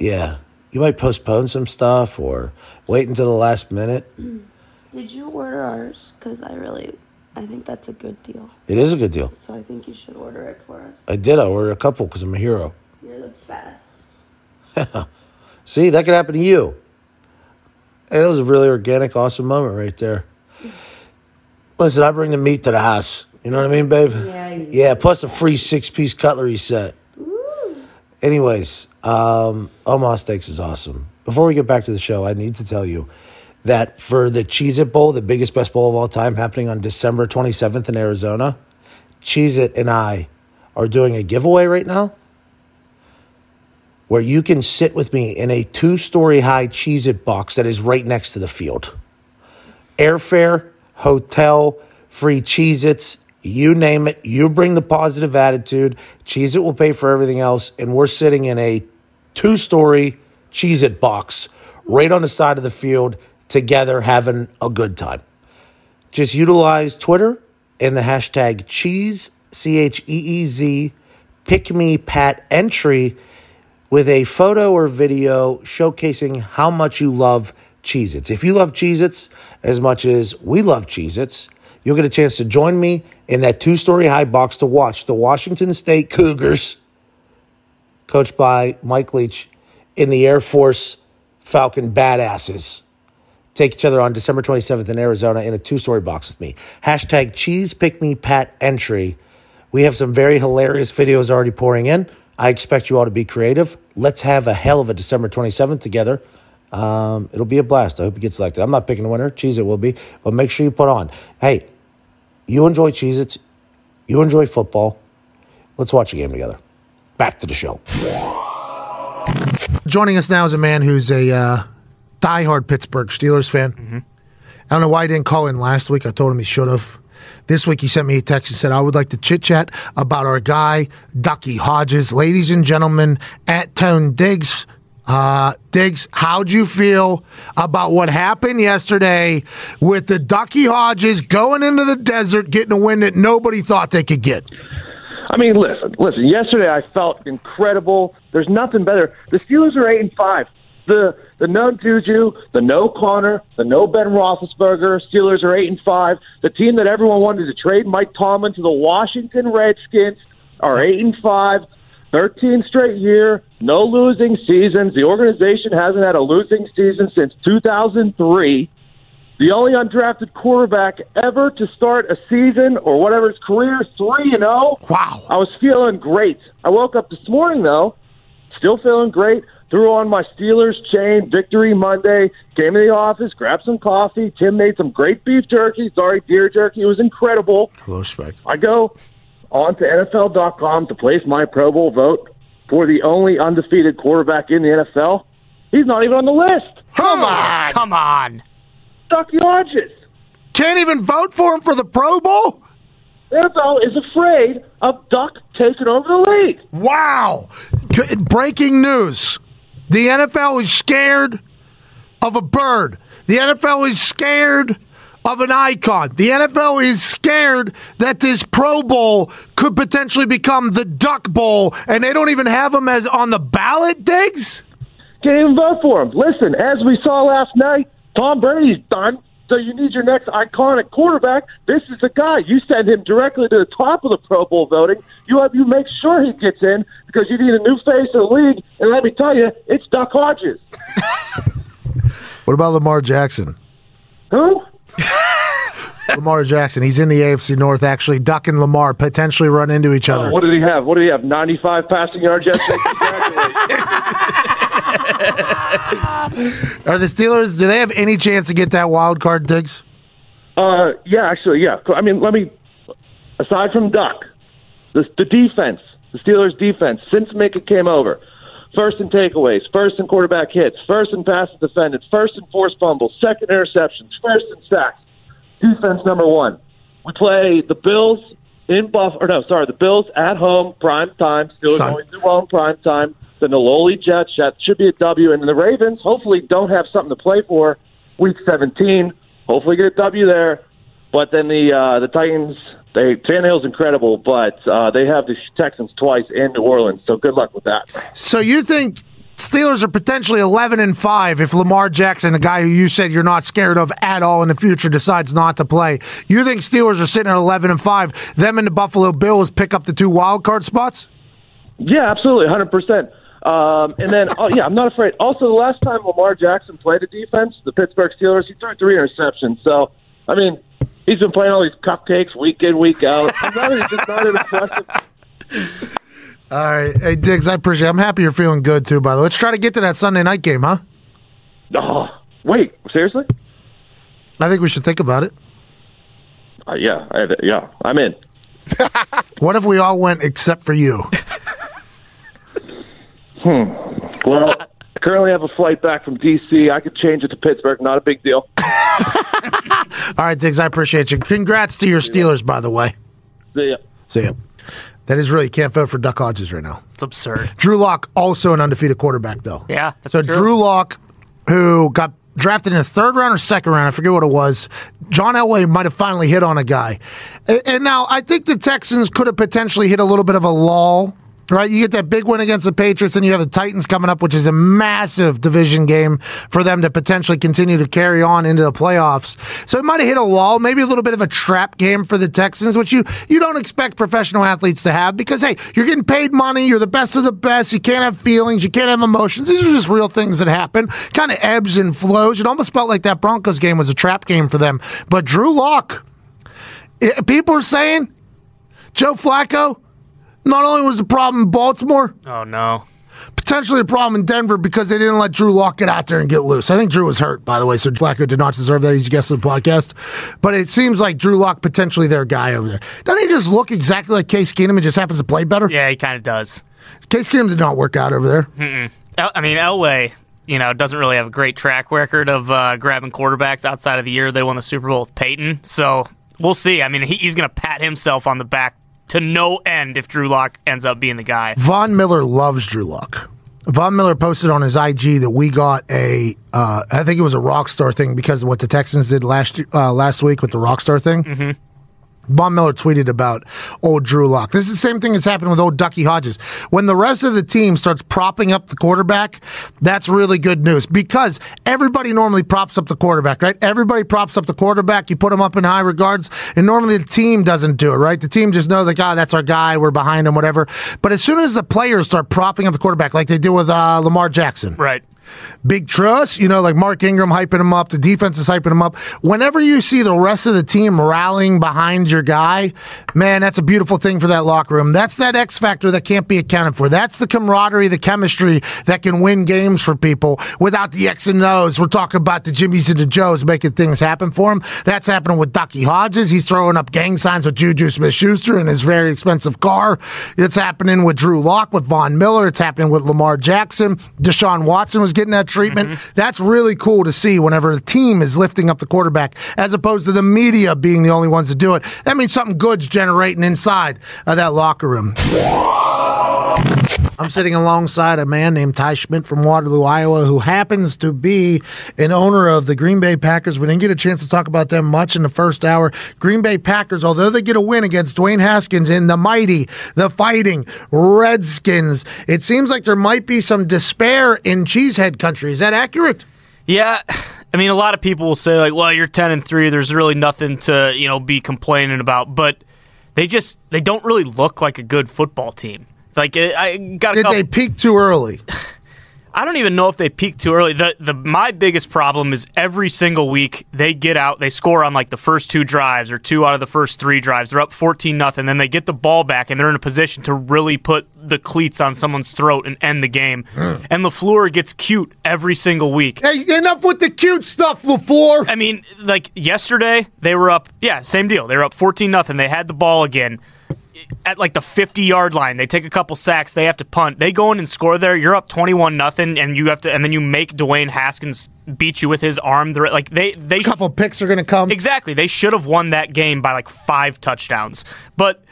Yeah. You might postpone some stuff or wait until the last minute. Did you order ours? Because I think that's a good deal. It is a good deal. So I think you should order it for us. I did. I ordered a couple because I'm a hero. You're the best. See, that could happen to you. Hey, that was a really organic, awesome moment right there. Listen, I bring the meat to the house. You know what I mean, babe? Yeah. Yeah, plus a free 6-piece cutlery set. Anyways, Omaha Steaks is awesome. Before we get back to the show, I need to tell you that for the Cheez-It Bowl, the biggest, best bowl of all time, happening on December 27th in Arizona, Cheez-It and I are doing a giveaway right now where you can sit with me in a 2-story high Cheez-It box that is right next to the field. Airfare, hotel, free Cheez-Its. You name it. You bring the positive attitude. Cheez-It will pay for everything else. And we're sitting in a 2-story Cheez-It box right on the side of the field together having a good time. Just utilize Twitter and the hashtag Cheese, Cheez, Pick Me Pat entry with a photo or video showcasing how much you love Cheez-Its. If you love Cheez-Its as much as we love Cheez-Its, you'll get a chance to join me in that 2-story high box to watch the Washington State Cougars, coached by Mike Leach, in the Air Force Falcon Badasses, take each other on December 27th in Arizona in a 2-story box with me. Hashtag Cheese Pick Me Pat entry. We have some very hilarious videos already pouring in. I expect you all to be creative. Let's have a hell of a December 27th together. It'll be a blast. I hope you get selected. I'm not picking a winner. Cheez-It will be. But make sure you put on. Hey, you enjoy Cheez-Its. You enjoy football. Let's watch a game together. Back to the show. Joining us now is a man who's a diehard Pittsburgh Steelers fan. Mm-hmm. I don't know why he didn't call in last week. I told him he should have. This week he sent me a text and said, I would like to chit-chat about our guy, Ducky Hodges. Ladies and gentlemen, at Tone Diggs. Diggs, how'd you feel about what happened yesterday with the Ducky Hodges going into the desert, getting a win that nobody thought they could get? I mean, listen, yesterday I felt incredible. There's nothing better. The Steelers are 8-5. The no Juju, the no Connor, the no Ben Roethlisberger. Steelers are 8-5. The team that everyone wanted to trade Mike Tomlin to the Washington Redskins are 8-5. 13 straight year, no losing seasons. The organization hasn't had a losing season since 2003. the only undrafted quarterback ever to start a season or whatever his career, 3-0. Wow. I was feeling great. I woke up this morning, though, still feeling great. Threw on my Steelers chain, Victory Monday, came to the office, grabbed some coffee. Tim made some great beef jerky, sorry, deer jerky. It was incredible. Hello, respect. I go on to NFL.com to place my Pro Bowl vote for the only undefeated quarterback in the NFL. He's not even on the list. Come on. Duck Hodges. Can't even vote for him for the Pro Bowl? NFL is afraid of Duck taking over the league. Wow. Breaking news. The NFL is scared of a bird. The NFL is scared of an icon. The NFL is scared that this Pro Bowl could potentially become the Duck Bowl, and they don't even have him as on the ballot, Diggs? Can't even vote for him. Listen, as we saw last night, Tom Brady's done, so you need your next iconic quarterback. This is the guy. You send him directly to the top of the Pro Bowl voting. You make sure he gets in because you need a new face of the league. And let me tell you, it's Duck Hodges. What about Lamar Jackson? Who? Lamar Jackson. He's in the AFC North, actually. Duck and Lamar potentially run into each other. What did he have? 95 passing yards yesterday? Are the Steelers, do they have any chance to get that wild card, Diggs? Yeah, actually. I mean, aside from Duck, the defense, the Steelers' defense, since Minkah came over, first in takeaways, first in quarterback hits, first in passes defended, first in forced fumbles, second interceptions, first in sacks. Defense number one. We play the Bills the Bills at home, prime time. Steelers going through home, prime time. Then the lowly Jets. That should be a W. And the Ravens hopefully don't have something to play for week 17. Hopefully get a W there. But then the Titans, Tannehill's incredible, but they have the Texans twice in New Orleans. So good luck with that. So you think Steelers are potentially 11-5 if Lamar Jackson, the guy who you said you're not scared of at all in the future, decides not to play. You think Steelers are sitting at 11-5? Them and the Buffalo Bills pick up the two wild card spots? Yeah, absolutely, 100%. I'm not afraid. Also, the last time Lamar Jackson played the defense, the Pittsburgh Steelers, he threw 3 interceptions. So, I mean, he's been playing all these cupcakes week in, week out. He's just not an impressive. All right. Hey, Diggs, I appreciate it. I'm happy you're feeling good, too, by the way. Let's try to get to that Sunday night game, huh? Oh, wait. Seriously? I think we should think about it. Yeah, I'm in. What if we all went except for you? Well, I currently have a flight back from D.C. I could change it to Pittsburgh. Not a big deal. All right, Diggs, I appreciate you. Congrats to your Steelers, by the way. See ya. See ya. That is really, you can't vote for Duck Hodges right now. It's absurd. Drew Locke, also an undefeated quarterback, though. Yeah, that's so true. Drew Locke, who got drafted in the third round or second round, I forget what it was, John Elway might have finally hit on a guy. And now, I think the Texans could have potentially hit a little bit of a lull, right? You get that big win against the Patriots, and you have the Titans coming up, which is a massive division game for them to potentially continue to carry on into the playoffs. So it might have hit a lull, maybe a little bit of a trap game for the Texans, which you don't expect professional athletes to have because, hey, you're getting paid money, you're the best of the best, you can't have feelings, you can't have emotions. These are just real things that happen, kind of ebbs and flows. It almost felt like that Broncos game was a trap game for them. But Drew Locke, people are saying Joe Flacco, not only was the problem in Baltimore, oh no, potentially a problem in Denver because they didn't let Drew Locke get out there and get loose. I think Drew was hurt, by the way, so Flacco did not deserve that. He's a guest of the podcast. But it seems like Drew Locke potentially their guy over there. Doesn't he just look exactly like Case Keenum and just happens to play better? Yeah, he kind of does. Case Keenum did not work out over there. Mm-mm. I mean, Elway, doesn't really have a great track record of grabbing quarterbacks outside of the year they won the Super Bowl with Peyton. So we'll see. I mean, he's going to pat himself on the back to no end if Drew Locke ends up being the guy. Von Miller loves Drew Locke. Von Miller posted on his IG that we got I think it was a Rockstar thing because of what the Texans did last week with the Rockstar thing. Mm-hmm. Von Miller tweeted about old Drew Locke. This is the same thing that's happened with old Ducky Hodges. When the rest of the team starts propping up the quarterback, that's really good news because everybody normally props up the quarterback, right? Everybody props up the quarterback. You put him up in high regards, and normally the team doesn't do it, right? The team just knows, like, oh, that's our guy. We're behind him, whatever. But as soon as the players start propping up the quarterback, like they do with Lamar Jackson. Right. Big trust, you know, like Mark Ingram hyping him up, the defense is hyping him up. Whenever you see the rest of the team rallying behind your guy, man, that's a beautiful thing for that locker room. That's that X factor that can't be accounted for. That's the camaraderie, the chemistry that can win games for people without the X and O's. We're talking about the Jimmys and the Joes making things happen for him. That's happening with Ducky Hodges. He's throwing up gang signs with Juju Smith-Schuster in his very expensive car. It's happening with Drew Locke, with Von Miller. It's happening with Lamar Jackson. Deshaun Watson was getting that treatment. Mm-hmm. That's really cool to see whenever the team is lifting up the quarterback as opposed to the media being the only ones to do it. That means something good's generating inside of that locker room. I'm sitting alongside a man named Ty Schmidt from Waterloo, Iowa, who happens to be an owner of the Green Bay Packers. We didn't get a chance to talk about them much in the first hour. Green Bay Packers, although they get a win against Dwayne Haskins in the mighty, the fighting Redskins, it seems like there might be some despair in Cheesehead country. Is that accurate? Yeah. I mean, a lot of people will say, like, well, you're 10-3. There's really nothing to, you know, be complaining about. But they don't really look like a good football team. Like, I got a couple. Did they peak too early? I don't even know if they peaked too early. My biggest problem is every single week they get out, they score on like the first two drives or two out of the first three drives. They're up 14-0, then they get the ball back and they're in a position to really put the cleats on someone's throat and end the game. Mm. And LaFleur gets cute every single week. Hey, enough with the cute stuff, LaFleur. I mean, like yesterday they were up, yeah, same deal. They were up 14-0. They had the ball again. At like the 50-yard line, they take a couple sacks, they have to punt, they go in and score there, you're up 21-0, and you have to, and then you make Dwayne Haskins beat you with his arm. Like they a couple picks are going to come. Exactly. They should have won that game by like 5 touchdowns. But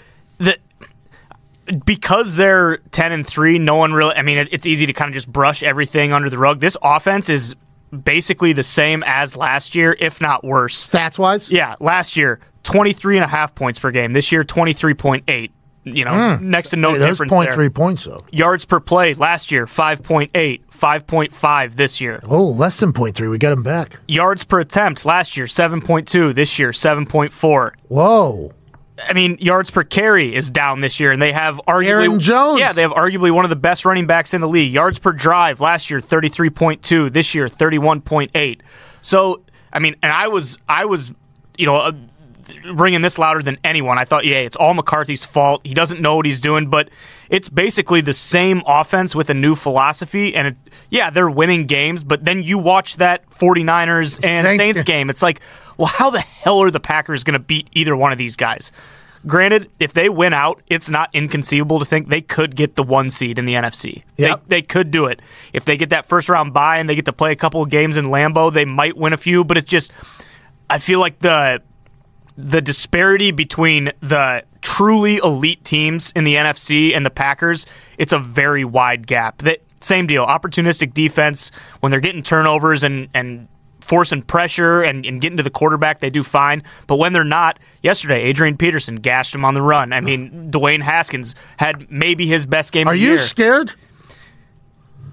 because they're 10-3, no one really, I mean, it's easy to kind of just brush everything under the rug. This offense is basically the same as last year, if not worse. Stats-wise? Yeah, last year. 23.5 points per game. This year, 23.8. You know, next to no difference there. 0.3 points, though. Yards per play last year, 5.8. 5.5 this year. Oh, less than 0.3. We got them back. Yards per attempt last year, 7.2. This year, 7.4. Whoa. I mean, yards per carry is down this year, and they have arguably Aaron Jones. Yeah, they have arguably one of the best running backs in the league. Yards per drive last year, 33.2. This year, 31.8. So, I mean, and I was, you know, ringing this louder than anyone. I thought, yeah, it's all McCarthy's fault. He doesn't know what he's doing, but it's basically the same offense with a new philosophy, and they're winning games, but then you watch that 49ers and Saints game. It's like, well, how the hell are the Packers going to beat either one of these guys? Granted, if they win out, it's not inconceivable to think they could get the 1 seed in the NFC. Yep. They could do it. If they get that first-round bye and they get to play a couple of games in Lambeau, they might win a few, but it's just, I feel like the disparity between the truly elite teams in the NFC and the Packers, it's a very wide gap. That same deal, opportunistic defense, when they're getting turnovers and forcing pressure and getting to the quarterback, they do fine. But when they're not, yesterday, Adrian Peterson gashed him on the run. I mean, Dwayne Haskins had maybe his best game of the year. Are you scared?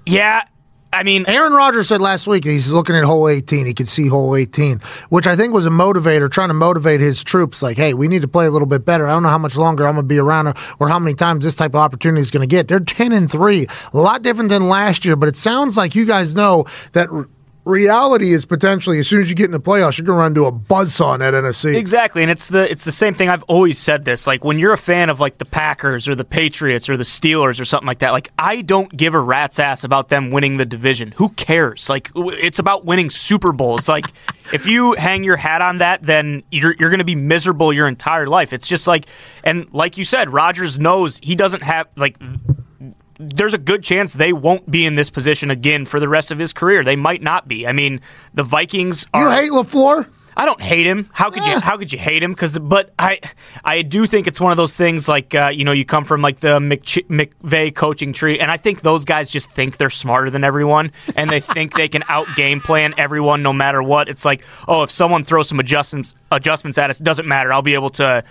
Yeah. I mean, Aaron Rodgers said last week he's looking at hole 18. He could see hole 18, which I think was a motivator, trying to motivate his troops. Like, hey, we need to play a little bit better. I don't know how much longer I'm going to be around or how many times this type of opportunity is going to get. They're 10-3, a lot different than last year, but it sounds like you guys know that reality is potentially, as soon as you get in the playoffs, you're going to run into a buzzsaw in that NFC. Exactly, and it's the same thing. I've always said this. Like, when you're a fan of, like, the Packers or the Patriots or the Steelers or something like that, like, I don't give a rat's ass about them winning the division. Who cares? Like, it's about winning Super Bowls. Like, if you hang your hat on that, then you're going to be miserable your entire life. It's just like, and like you said, Rodgers knows he doesn't have, like, there's a good chance they won't be in this position again for the rest of his career. They might not be. I mean, the Vikings are... You hate LaFleur? I don't hate him. How could you hate him? But I do think it's one of those things like, you know, you come from like the McVay coaching tree, and I think those guys just think they're smarter than everyone, and they think they can out-game plan everyone no matter what. It's like, oh, if someone throws some adjustments at us, it doesn't matter. I'll be able to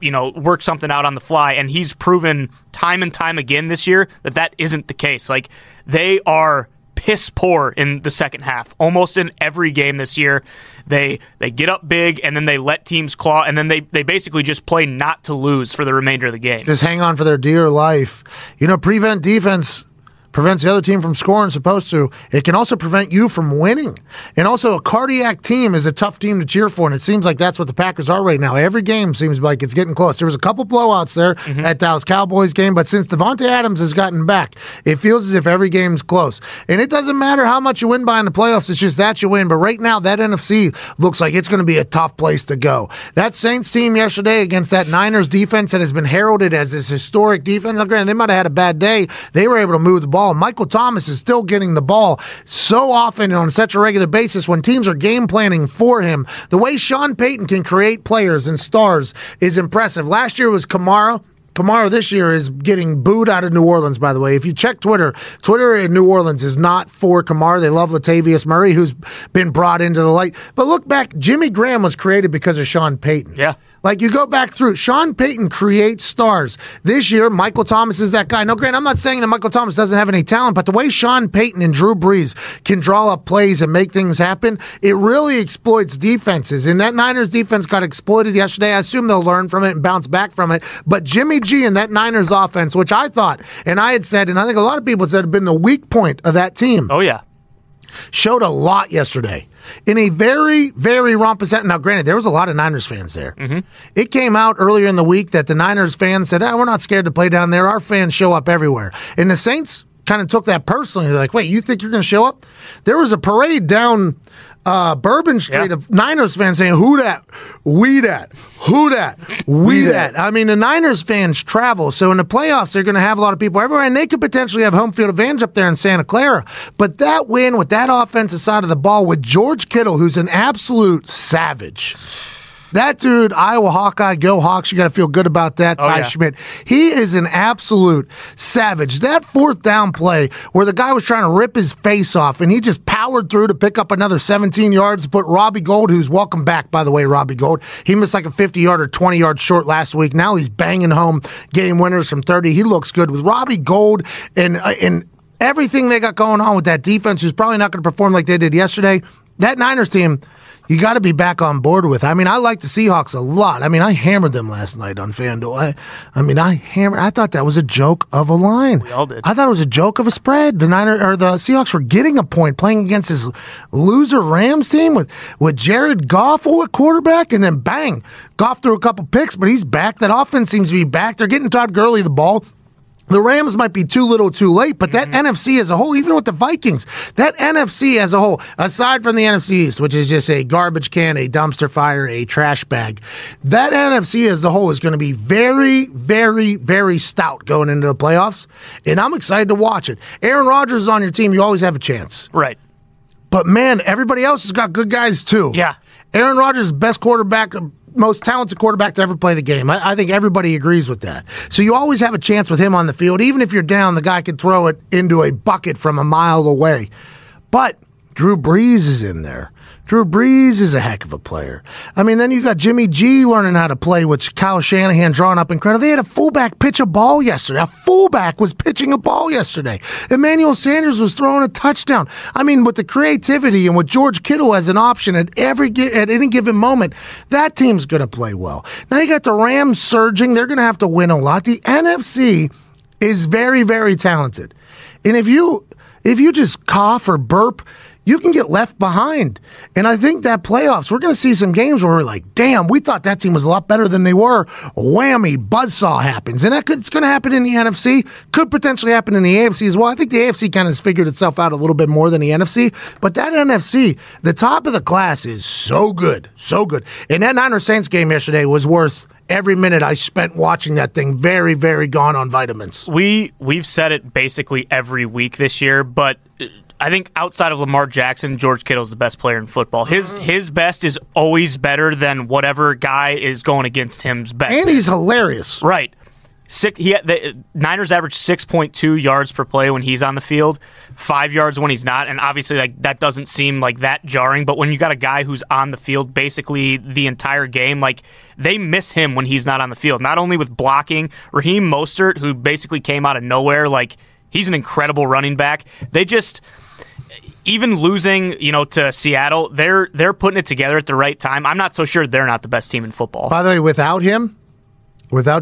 you know, work something out on the fly. And he's proven time and time again this year that isn't the case. Like, they are piss poor in the second half. Almost in every game this year, they get up big, and then they let teams claw, and then they basically just play not to lose for the remainder of the game. Just hang on for their dear life. You know, prevent defense prevents the other team from scoring, supposed to. It can also prevent you from winning. And also, a cardiac team is a tough team to cheer for, and it seems like that's what the Packers are right now. Every game seems like it's getting close. There was a couple blowouts there at Dallas Cowboys game, but since Devontae Adams has gotten back, it feels as if every game's close. And it doesn't matter how much you win by in the playoffs, it's just that you win. But right now, that NFC looks like it's going to be a tough place to go. That Saints team yesterday against that Niners defense that has been heralded as this historic defense, now granted, they might have had a bad day. They were able to move the ball. Michael Thomas is still getting the ball so often on such a regular basis when teams are game planning for him. The way Sean Payton can create players and stars is impressive. Last year was Kamara. Kamara this year is getting booed out of New Orleans, by the way. If you check Twitter, Twitter in New Orleans is not for Kamara. They love Latavius Murray, who's been brought into the light. But look back, Jimmy Graham was created because of Sean Payton. Yeah. Like, you go back through, Sean Payton creates stars. This year, Michael Thomas is that guy. Now, granted, I'm not saying that Michael Thomas doesn't have any talent, but the way Sean Payton and Drew Brees can draw up plays and make things happen, it really exploits defenses. And that Niners defense got exploited yesterday. I assume they'll learn from it and bounce back from it. But Jimmy G and that Niners offense, which I thought, and I had said, and I think a lot of people said, had been the weak point of that team. Oh, yeah. Showed a lot yesterday. In a very, very rompous – now, granted, there was a lot of Niners fans there. It came out earlier in the week that the Niners fans said, we're not scared to play down there. Our fans show up everywhere. And the Saints kind of took that personally. They're like, wait, you think you're going to show up? There was a parade down Bourbon Street of Niners fans saying, who dat? We dat. Who dat? We dat. I mean, the Niners fans travel. So in the playoffs, they're going to have a lot of people everywhere, and they could potentially have home field advantage up there in Santa Clara. But that win with that offensive side of the ball with George Kittle, who's an absolute savage. That dude, Iowa Hawkeye, go Hawks. You got to feel good about that, Ty Schmidt. He is an absolute savage. That fourth down play where the guy was trying to rip his face off, and he just powered through to pick up another 17 yards to put Robbie Gould, who's welcome back, by the way, Robbie Gould. He missed like a 50-yard or 20-yard short last week. Now he's banging home game winners from 30. He looks good with Robbie Gould and everything they got going on with that defense, who's probably not going to perform like they did yesterday. That Niners team, you got to be back on board with. I mean, I like the Seahawks a lot. I mean, I hammered them last night on FanDuel. I mean, I thought that was a joke of a line. We all did. I thought it was a joke of a spread. The Seahawks were getting a point playing against this loser Rams team with Jared Goff at quarterback, and then bang, Goff threw a couple picks, but he's back. That offense seems to be back. They're getting Todd Gurley the ball. The Rams might be too little too late, but that NFC as a whole, even with the Vikings, that NFC as a whole, aside from the NFC East, which is just a garbage can, a dumpster fire, a trash bag, that NFC as a whole is going to be very, very, very stout going into the playoffs, and I'm excited to watch it. Aaron Rodgers is on your team. You always have a chance. Right. But, man, everybody else has got good guys, too. Yeah. Aaron Rodgers is the best quarterback, most talented quarterback to ever play the game. I think everybody agrees with that. So you always have a chance with him on the field. Even if you're down, the guy can throw it into a bucket from a mile away. But Drew Brees is in there. Drew Brees is a heck of a player. I mean, then you got Jimmy G learning how to play, which Kyle Shanahan drawn up incredible. They had a fullback pitch a ball yesterday. A fullback was pitching a ball yesterday. Emmanuel Sanders was throwing a touchdown. I mean, with the creativity and with George Kittle as an option at any given moment, that team's going to play well. Now you got the Rams surging. They're going to have to win a lot. The NFC is very, very talented. And if you just cough or burp, you can get left behind. And I think that playoffs, we're going to see some games where we're like, damn, we thought that team was a lot better than they were. Whammy, buzzsaw happens. And it's going to happen in the NFC. Could potentially happen in the AFC as well. I think the AFC kind of has figured itself out a little bit more than the NFC. But that NFC, the top of the class is so good. So good. And that Niners-Saints game yesterday was worth every minute I spent watching that thing. Very, very gone on vitamins. We've said it basically every week this year, but I think outside of Lamar Jackson, George Kittle is the best player in football. His best is always better than whatever guy is going against him's best. And he's hilarious. Right. The Niners average 6.2 yards per play when he's on the field, 5 yards when he's not, and obviously that doesn't seem like that jarring, but when you got a guy who's on the field basically the entire game, like they miss him when he's not on the field, not only with blocking. Raheem Mostert, who basically came out of nowhere, like he's an incredible running back. They just... Even losing, to Seattle, they're putting it together at the right time. I'm not so sure they're not the best team in football. By the way, without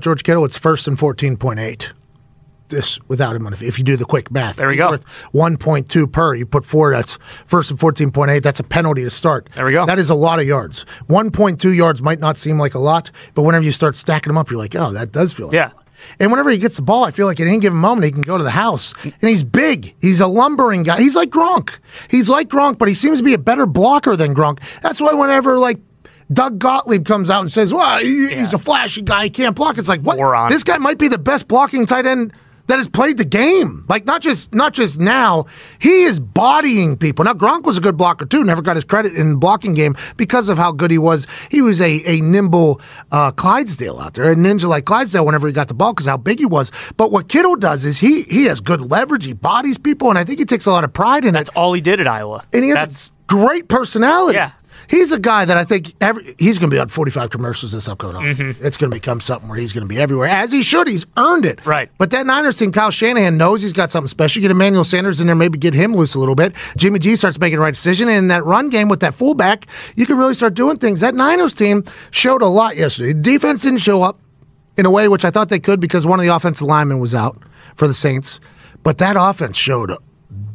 George Kittle, it's 1st and 14.8. this without him on it. If you do the quick math, there we go. Worth 1.2 per. You put four. That's first and 14.8. That's a penalty to start. There we go. That is a lot of yards. 1.2 yards might not seem like a lot, but whenever you start stacking them up, you're like, oh, that does feel like a lot. And whenever he gets the ball, I feel like at any given moment he can go to the house. And he's big. He's a lumbering guy. He's like Gronk. He's like Gronk, but he seems to be a better blocker than Gronk. That's why whenever like Doug Gottlieb comes out and says, well, he's a flashy guy, he can't block. It's like, what? Moron. This guy might be the best blocking tight end that has played the game. Like, not just now. He is bodying people. Now, Gronk was a good blocker, too. Never got his credit in the blocking game because of how good he was. He was a nimble Clydesdale out there, a ninja like Clydesdale whenever he got the ball because how big he was. But what Kittle does is he has good leverage. He bodies people, and I think he takes a lot of pride in it. That's all he did at Iowa. And he has a great personality. Yeah. He's a guy that I think he's going to be on 45 commercials this upcoming offseason. Mm-hmm. It's going to become something where he's going to be everywhere, as he should. He's earned it. Right. But that Niners team, Kyle Shanahan knows he's got something special. Get Emmanuel Sanders in there, maybe get him loose a little bit. Jimmy G starts making the right decision. And in that run game with that fullback, you can really start doing things. That Niners team showed a lot yesterday. Defense didn't show up in a way which I thought they could because one of the offensive linemen was out for the Saints. But that offense showed a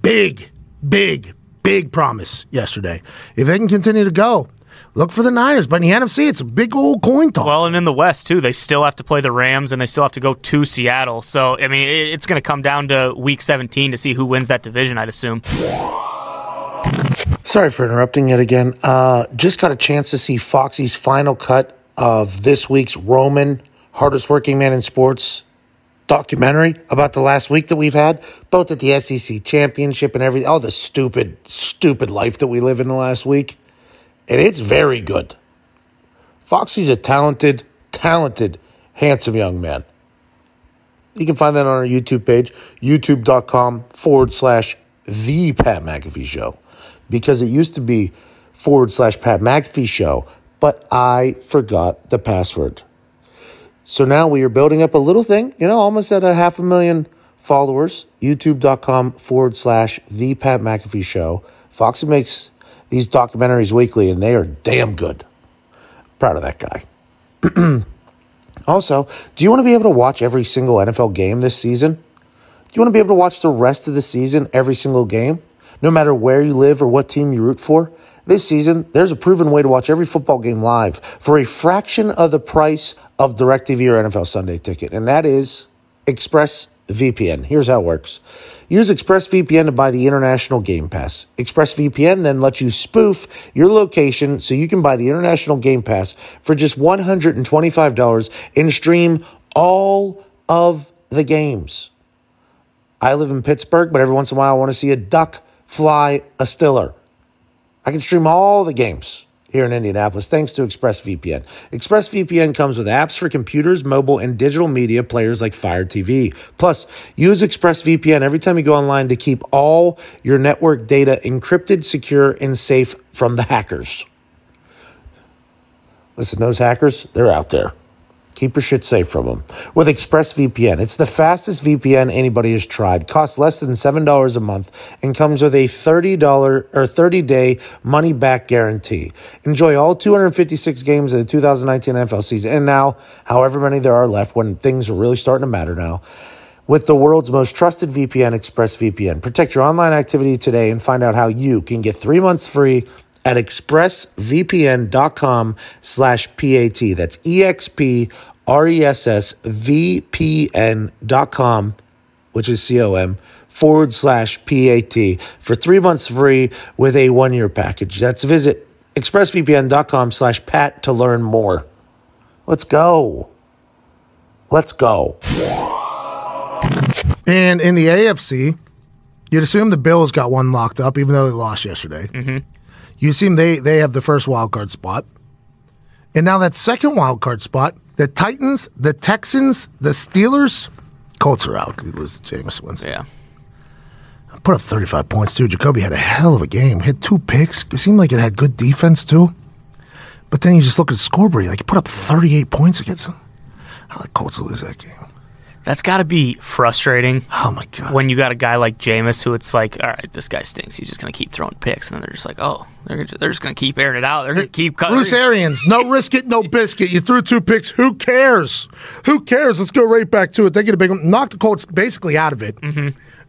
big promise yesterday. If they can continue to go, look for the Niners. But in the NFC, it's a big old coin toss. Well, and in the West, too, they still have to play the Rams and they still have to go to Seattle. So, I mean, it's going to come down to Week 17 to see who wins that division, I'd assume. Sorry for interrupting yet again. Just got a chance to see Foxy's final cut of this week's Roman, Hardest Working Man in Sports documentary about the last week that we've had, both at the SEC championship and everything. Oh, the stupid life that we live in the last week. And it's very good. Foxy's a talented, handsome young man. You can find that on our YouTube page, youtube.com/The Pat McAfee Show, because it used to be /Pat McAfee Show, but I forgot the password. So now we are building up a little thing, almost at 500,000 followers, youtube.com/The Pat McAfee Show. Foxy makes these documentaries weekly, and they are damn good. Proud of that guy. Also, do you want to be able to watch every single NFL game this season? Do you want to be able to watch the rest of the season, every single game? No matter where you live or what team you root for? This season, there's a proven way to watch every football game live for a fraction of the price of DirecTV or NFL Sunday Ticket, and that is ExpressVPN. Here's how it works. Use ExpressVPN to buy the International Game Pass. ExpressVPN then lets you spoof your location so you can buy the International Game Pass for just $125 and stream all of the games. I live in Pittsburgh, but every once in a while I want to see a duck fly a stiller. I can stream all the games here in Indianapolis thanks to ExpressVPN. ExpressVPN comes with apps for computers, mobile, and digital media players like Fire TV. Plus, use ExpressVPN every time you go online to keep all your network data encrypted, secure, and safe from the hackers. Listen, those hackers, they're out there. Keep your shit safe from them. With ExpressVPN, it's the fastest VPN anybody has tried. Costs less than $7 a month and comes with a $30 or 30-day money-back guarantee. Enjoy all 256 games of the 2019 NFL season. And now, however many there are left, when things are really starting to matter now, with the world's most trusted VPN, ExpressVPN. Protect your online activity today and find out how you can get 3 months free at expressvpn.com/PAT. That's EXPRESSVPN.com, which is COM, /PAT for 3 months free with a 1-year package. That's visit expressvpn.com/Pat to learn more. Let's go. And in the AFC, you'd assume the Bills got one locked up, even though they lost yesterday. Mm-hmm. You seem they have the first wild card spot. And now that second wild card spot, the Titans, the Texans, the Steelers, Colts are out. They lose to Jameis Winston. Yeah. Put up 35 points, too. Jacoby had a hell of a game. Hit 2 picks. It seemed like it had good defense, too. But then you just look at the scoreboard. Like, you put up 38 points against them. How the Colts lose that game? That's got to be frustrating. Oh, my God. When you got a guy like Jameis who it's like, all right, this guy stinks. He's just going to keep throwing picks. And then they're just like, oh, they're just going to keep airing it out. They're going to keep cutting. Bruce Arians, no risk it, no biscuit. You threw two picks. Who cares? Who cares? Let's go right back to it. They get a big one. Knock the Colts basically out of it,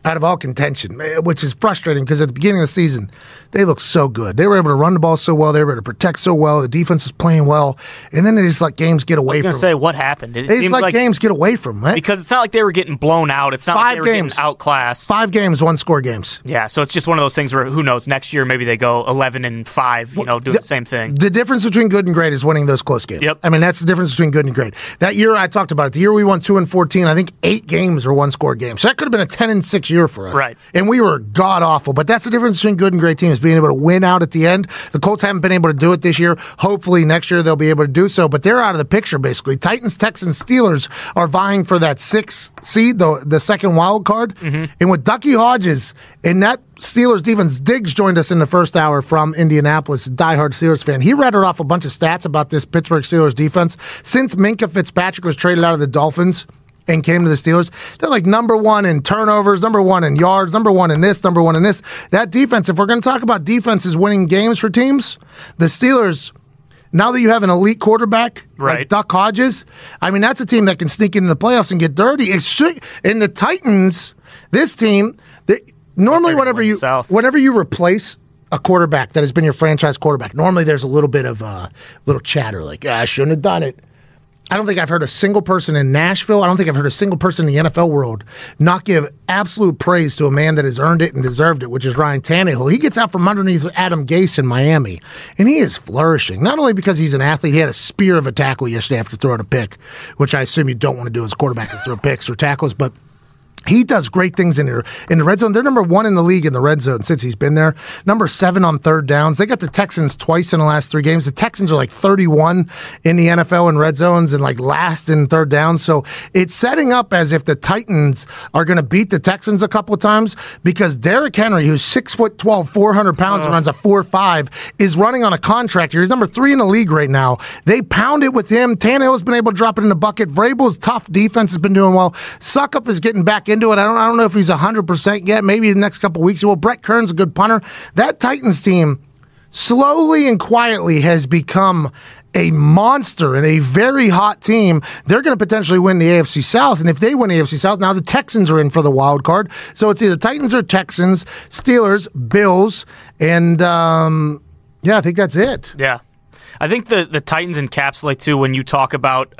out of all contention, which is frustrating because at the beginning of the season, they looked so good. They were able to run the ball so well. They were able to protect so well. The defense was playing well. And then they just let games get away from them. I was going to say, what happened? They just let games get away from them. Because it's not like they were getting blown out. It's not like they were getting outclassed. 5 games, 1-score games. Yeah, so it's just one of those things where who knows, next year maybe they go 11-5, you know, doing the same thing. The difference between good and great is winning those close games. Yep. I mean, that's the difference between good and great. That year I talked about it. The year we won 2-14, I think 8 games were 1-score games. So that could have been a 10-6 year for us. Right. And we were god-awful. But that's the difference between good and great teams, being able to win out at the end. The Colts haven't been able to do it this year. Hopefully next year they'll be able to do so. But they're out of the picture, basically. Titans, Texans, Steelers are vying for that 6th seed, the second wild card. And with Ducky Hodges in that Steelers defense, Diggs joined us in the first hour from Indianapolis, a diehard Steelers fan. He rattled off a bunch of stats about this Pittsburgh Steelers defense. Since Minkah Fitzpatrick was traded out of the Dolphins and came to the Steelers, they're like #1 in turnovers, #1 in yards, #1 in this, #1 in this. That defense, if we're going to talk about defenses winning games for teams, the Steelers... Now that you have an elite quarterback like Duck Hodges, I mean, that's a team that can sneak into the playoffs and get dirty. And the Titans, this team, normally whenever you replace a quarterback that has been your franchise quarterback, normally there's a little bit of little chatter like, I shouldn't have done it. I don't think I've heard a single person in Nashville. I don't think I've heard a single person in the NFL world not give absolute praise to a man that has earned it and deserved it, which is Ryan Tannehill. He gets out from underneath Adam Gase in Miami, and he is flourishing. Not only because he's an athlete, he had a spear of a tackle yesterday after throwing a pick, which I assume you don't want to do as a quarterback is throw picks or tackles, but he does great things in the red zone. They're #1 in the league in the red zone since he's been there. #7 on third downs. They got the Texans twice in the last 3 games. The Texans are like 31 in the NFL in red zones and like last in third downs. So it's setting up as if the Titans are going to beat the Texans a couple of times because Derrick Henry, who's 6'12", 400 pounds, and runs a 4.5, is running on a contract here. He's #3 in the league right now. They pound it with him. Tannehill's been able to drop it in the bucket. Vrabel's tough defense has been doing well. Suckup is getting back into it. I don't know if he's 100% yet. Maybe in the next couple weeks. Well, Brett Kern's a good punter. That Titans team slowly and quietly has become a monster and a very hot team. They're going to potentially win the AFC South, and if they win the AFC South, now the Texans are in for the wild card. So it's either Titans or Texans, Steelers, Bills, and I think that's it. Yeah. I think the Titans encapsulate, too, when you talk about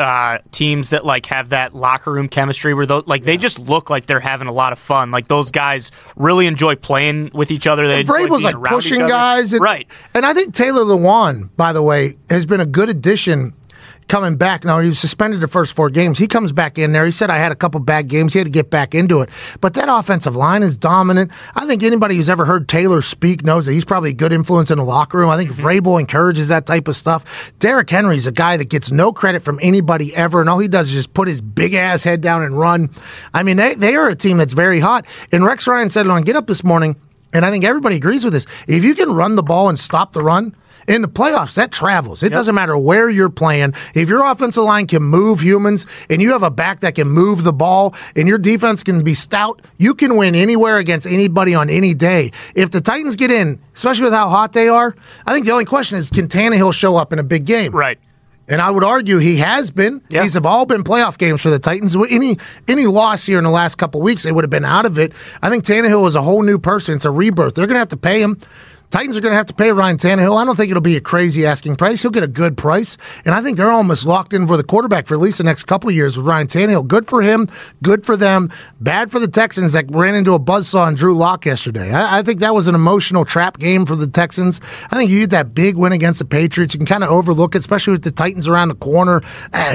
teams that, like, have that locker room chemistry where, they just look like they're having a lot of fun. Like, those guys really enjoy playing with each other. They Vrabel's, like, pushing guys. Right. And I think Taylor Lewan, by the way, has been a good addition coming back. Now, he was suspended the first 4 games. He comes back in there. He said, I had a couple bad games. He had to get back into it. But that offensive line is dominant. I think anybody who's ever heard Taylor speak knows that he's probably a good influence in the locker room. I think Vrabel encourages that type of stuff. Derrick Henry's a guy that gets no credit from anybody ever, and all he does is just put his big-ass head down and run. I mean, they are a team that's very hot. And Rex Ryan said it on Get Up this morning, and I think everybody agrees with this. If you can run the ball and stop the run, in the playoffs, that travels. It doesn't matter where you're playing. If your offensive line can move humans and you have a back that can move the ball and your defense can be stout, you can win anywhere against anybody on any day. If the Titans get in, especially with how hot they are, I think the only question is, can Tannehill show up in a big game? Right. And I would argue he has been. Yep. These have all been playoff games for the Titans. Any loss here in the last couple of weeks, they would have been out of it. I think Tannehill is a whole new person. It's a rebirth. They're going to have to pay him. Titans are going to have to pay Ryan Tannehill. I don't think it'll be a crazy asking price. He'll get a good price. And I think they're almost locked in for the quarterback for at least the next couple of years with Ryan Tannehill. Good for him. Good for them. Bad for the Texans that ran into a buzzsaw on Drew Locke yesterday. I think that was an emotional trap game for the Texans. I think you get that big win against the Patriots. You can kind of overlook it, especially with the Titans around the corner.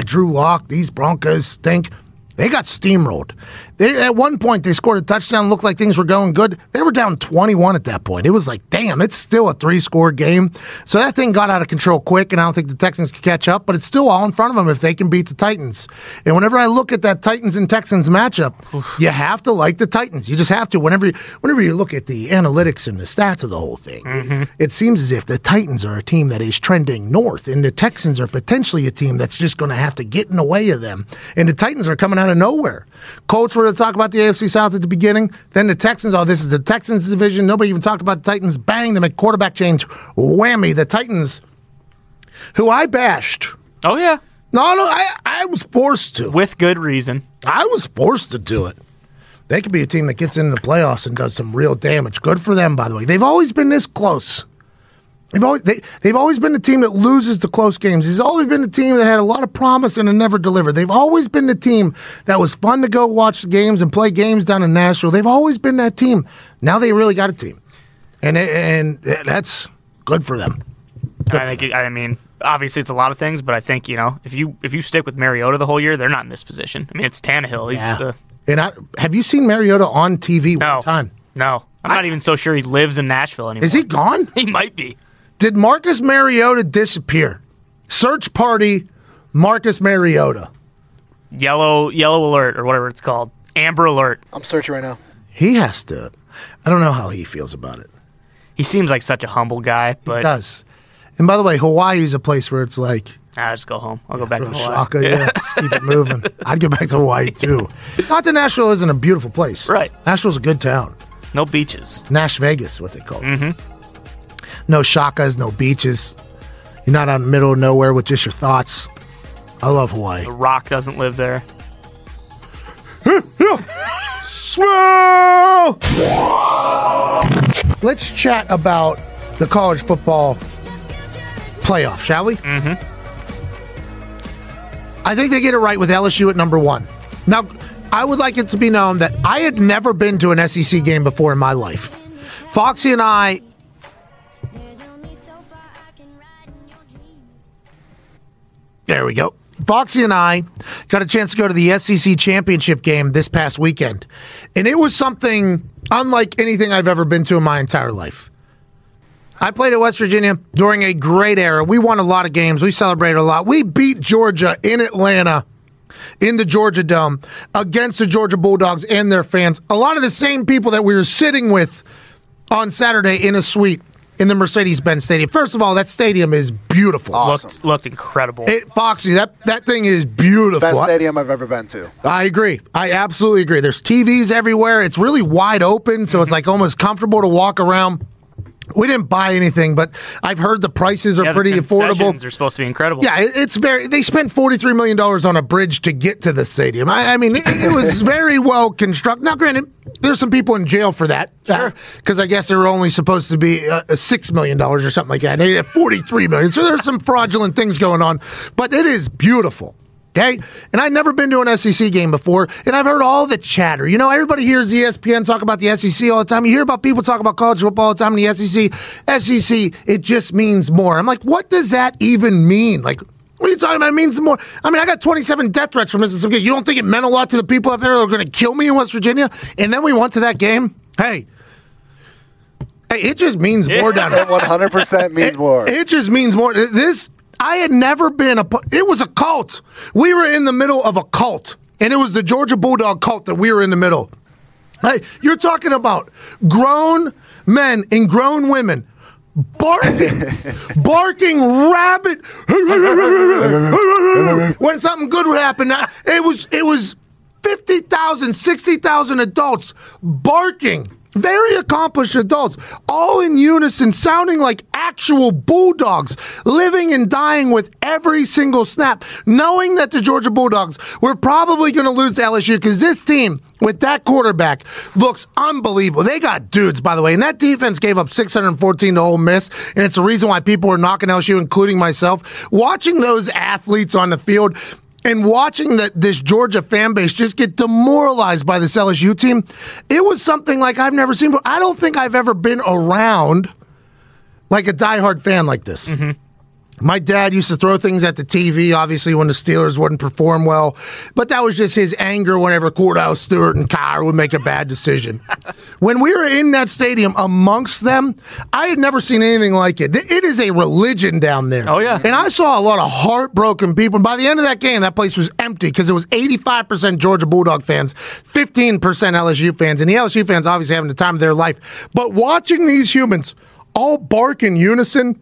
Drew Locke, these Broncos stink. They got steamrolled. They, at one point, they scored a touchdown, looked like things were going good. They were down 21 at that point. It was like, damn, it's still a three-score game. So that thing got out of control quick, and I don't think the Texans could catch up, but it's still all in front of them if they can beat the Titans. And whenever I look at that Titans and Texans matchup, you have to like the Titans. You just have to. Whenever you look at the analytics and the stats of the whole thing, it seems as if the Titans are a team that is trending north, and the Texans are potentially a team that's just going to have to get in the way of them. And the Titans are coming out of nowhere. Colts were to talk about the AFC South at the beginning. Then the Texans, oh, this is the Texans division. Nobody even talked about the Titans. Bang, they make quarterback change. Whammy. The Titans, who I bashed. Oh, yeah. No, I was forced to. With good reason. I was forced to do it. They could be a team that gets into the playoffs and does some real damage. Good for them, by the way. They've always been this close. They've always been the team that loses the close games. He's always been the team that had a lot of promise and it never delivered. They've always been the team that was fun to go watch games and play games down in Nashville. They've always been that team. Now they really got a team. And that's good for them. I mean, obviously it's a lot of things, but I think, you know, if you stick with Mariota the whole year, they're not in this position. I mean, it's Tannehill. He's have you seen Mariota on TV one time? No. I'm not even so sure he lives in Nashville anymore. Is he gone? He might be. Did Marcus Mariota disappear? Search party, Marcus Mariota. Yellow alert or whatever it's called. Amber alert. I'm searching right now. He has to. I don't know how he feels about it. He seems like such a humble guy. But he does. And by the way, Hawaii is a place where it's like, I'll just go home. I'll go back to Hawaii. Shaka, Just keep it moving. I'd go back to Hawaii too. Not that Nashville isn't a beautiful place. Right. Nashville's a good town. No beaches. Nash Vegas, what they call it. Mm-hmm. No shakas, no beaches. You're not out in the middle of nowhere with just your thoughts. I love Hawaii. The Rock doesn't live there. Swell! Let's chat about the college football playoff, shall we? Mm-hmm. I think they get it right with LSU at number 1. Now, I would like it to be known that I had never been to an SEC game before in my life. Foxy and I... There we go. Foxy and I got a chance to go to the SEC championship game this past weekend. And it was something unlike anything I've ever been to in my entire life. I played at West Virginia during a great era. We won a lot of games. We celebrated a lot. We beat Georgia in Atlanta in the Georgia Dome against the Georgia Bulldogs and their fans. A lot of the same people that we were sitting with on Saturday in a suite in the Mercedes-Benz Stadium. First of all, that stadium is beautiful. Awesome. Looked incredible. Foxy, that thing is beautiful. Best stadium I've ever been to. I agree. I absolutely agree. There's TVs everywhere. It's really wide open, so it's like almost comfortable to walk around. We didn't buy anything, but I've heard the prices are pretty affordable. The concessions are supposed to be incredible. Yeah, it's very. They spent $43 million on a bridge to get to the stadium. I mean, it was very well constructed. Now, granted, there's some people in jail for that. Sure. Because I guess they were only supposed to be $6 million or something like that. And they had $43 million. So there's some fraudulent things going on. But it is beautiful. Okay? And I've never been to an SEC game before, and I've heard all the chatter. You know, everybody hears ESPN talk about the SEC all the time. You hear about people talk about college football all the time in the SEC. SEC, it just means more. I'm like, what does that even mean? Like, what are you talking about? It means more. I mean, I got 27 death threats from Mississippi. You don't think it meant a lot to the people up there that are going to kill me in West Virginia? And then we went to that game. Hey, it just means more down there. It 100% means more. It just means more. I had never been it was a cult. We were in the middle of a cult, and it was the Georgia Bulldog cult that we were in the middle. Hey, you're talking about grown men and grown women barking rabid when something good would happen. It was 50,000, 60,000 adults barking. Very accomplished adults, all in unison, sounding like actual Bulldogs, living and dying with every single snap, knowing that the Georgia Bulldogs were probably going to lose to LSU because this team with that quarterback looks unbelievable. They got dudes, by the way, and that defense gave up 614 to Ole Miss, and it's the reason why people are knocking LSU, including myself. Watching those athletes on the field and watching this Georgia fan base just get demoralized by this LSU team, it was something like I've never seen before. I don't think I've ever been around like a diehard fan like this. Mm-hmm. My dad used to throw things at the TV, obviously, when the Steelers wouldn't perform well. But that was just his anger whenever Cordell Stewart and Kyler would make a bad decision. When we were in that stadium amongst them, I had never seen anything like it. It is a religion down there. Oh, yeah. And I saw a lot of heartbroken people. And by the end of that game, that place was empty because it was 85% Georgia Bulldog fans, 15% LSU fans. And the LSU fans obviously having the time of their life. But watching these humans all bark in unison,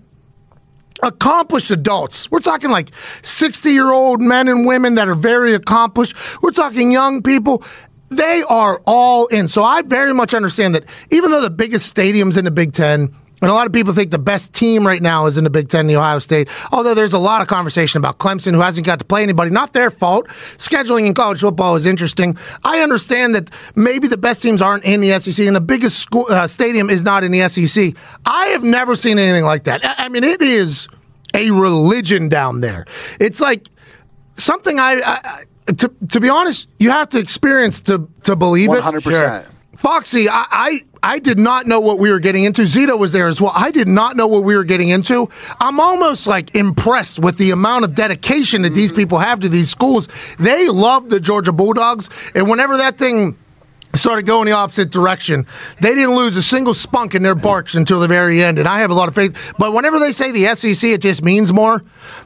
accomplished adults. We're talking like 60-year-old men and women that are very accomplished. We're talking young people. They are all in. So I very much understand that even though the biggest stadium's in the Big Ten, and a lot of people think the best team right now is in the Big Ten, the Ohio State, although there's a lot of conversation about Clemson, who hasn't got to play anybody. Not their fault. Scheduling in college football is interesting. I understand that maybe the best teams aren't in the SEC, and the biggest school, stadium is not in the SEC. I have never seen anything like that. I mean, it is a religion down there. It's like something to be honest, you have to experience to believe 100%. It. 100%. Sure. Foxy, I did not know what we were getting into. Zito was there as well. I did not know what we were getting into. I'm almost like impressed with the amount of dedication that these people have to these schools. They love the Georgia Bulldogs, and whenever that thing started going the opposite direction, they didn't lose a single spunk in their barks until the very end, and I have a lot of faith. But whenever they say the SEC, it just means more.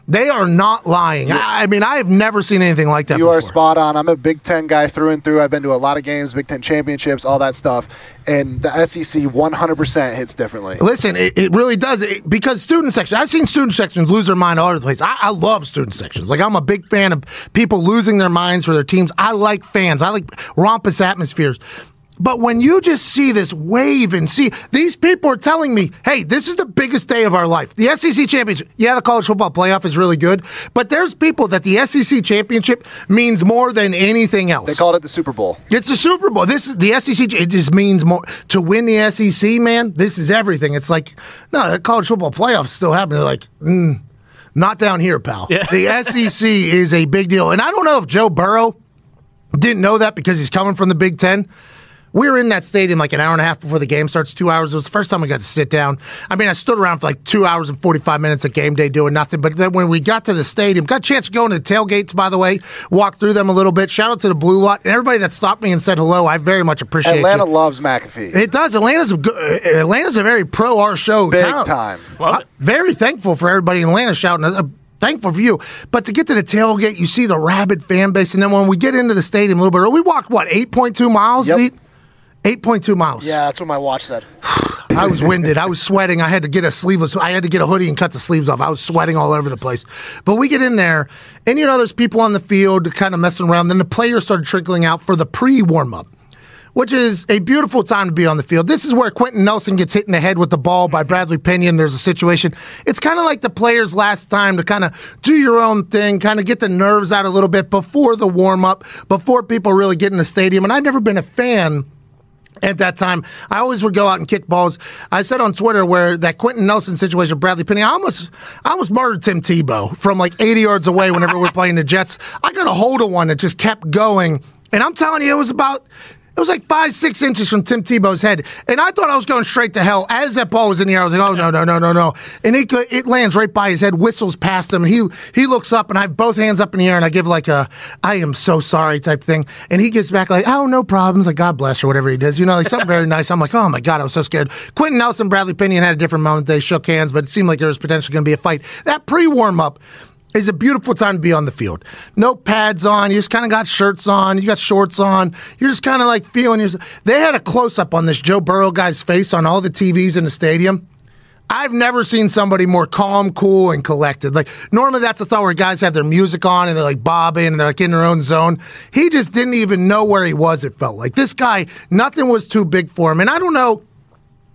They are not lying. I mean, I have never seen anything like that before. You are spot on. I'm a Big Ten guy through and through. I've been to a lot of games, Big Ten championships, all that stuff. And the SEC 100% hits differently. Listen, it really does. Because student sections, I've seen student sections lose their mind all over the place. I love student sections. Like, I'm a big fan of people losing their minds for their teams. I like fans. I like rompous atmospheres. But when you just see this wave and see, these people are telling me, hey, this is the biggest day of our life. The SEC championship, yeah, the college football playoff is really good, but there's people that the SEC championship means more than anything else. They called it the Super Bowl. It's the Super Bowl. This is the SEC, it just means more. To win the SEC, man, this is everything. It's like, no, the college football playoff is still happening. They're like, not down here, pal. Yeah. The SEC is a big deal. And I don't know if Joe Burrow didn't know that because he's coming from the Big Ten. We were in that stadium like an hour and a half before the game starts, 2 hours. It was the first time we got to sit down. I mean, I stood around for like 2 hours and 45 minutes of game day doing nothing. But then when we got to the stadium, got a chance to go into the tailgates, by the way, walk through them a little bit. Shout out to the Blue Lot. And everybody that stopped me and said hello, I very much appreciate it. Atlanta loves McAfee. It does. Atlanta's a very pro-our show town. Big time. I'm very thankful for everybody in Atlanta shouting us. Thankful for you. But to get to the tailgate, you see the rabid fan base. And then when we get into the stadium a little bit early, we walked, 8.2 miles? Yep. 8.2 miles. Yeah, that's what my watch said. I was winded. I was sweating. I had to get a hoodie and cut the sleeves off. I was sweating all over the place. But we get in there, and there's people on the field kind of messing around. Then the players started trickling out for the pre-warm-up, which is a beautiful time to be on the field. This is where Quentin Nelson gets hit in the head with the ball by Bradley Pinion. There's a situation. It's kind of like the players' last time to kind of do your own thing, kind of get the nerves out a little bit before the warm-up, before people really get in the stadium. And I've never been a fan at that time. I always would go out and kick balls. I said on Twitter where that Quentin Nelson situation with Bradley Penny, I almost murdered Tim Tebow from like 80 yards away whenever we were playing the Jets. I got a hold of one that just kept going. And I'm telling you, it was like 5-6 inches from Tim Tebow's head. And I thought I was going straight to hell. As that ball was in the air, I was like, oh, no. And it lands right by his head, whistles past him. He looks up, and I have both hands up in the air, and I give like a, I am so sorry type thing. And he gets back like, oh, no problems. Like, God bless, or whatever he does. Like something very nice. I'm like, oh, my God, I was so scared. Quentin Nelson, Bradley Pinion had a different moment. They shook hands, but it seemed like there was potentially going to be a fight. That pre-warm-up is a beautiful time to be on the field. No pads on. You just kind of got shirts on. You got shorts on. You're just kind of like feeling yourself. They had a close-up on this Joe Burrow guy's face on all the TVs in the stadium. I've never seen somebody more calm, cool, and collected. Like, normally that's a thought where guys have their music on and they're like bobbing and they're like in their own zone. He just didn't even know where he was, it felt like. This guy, nothing was too big for him. And I don't know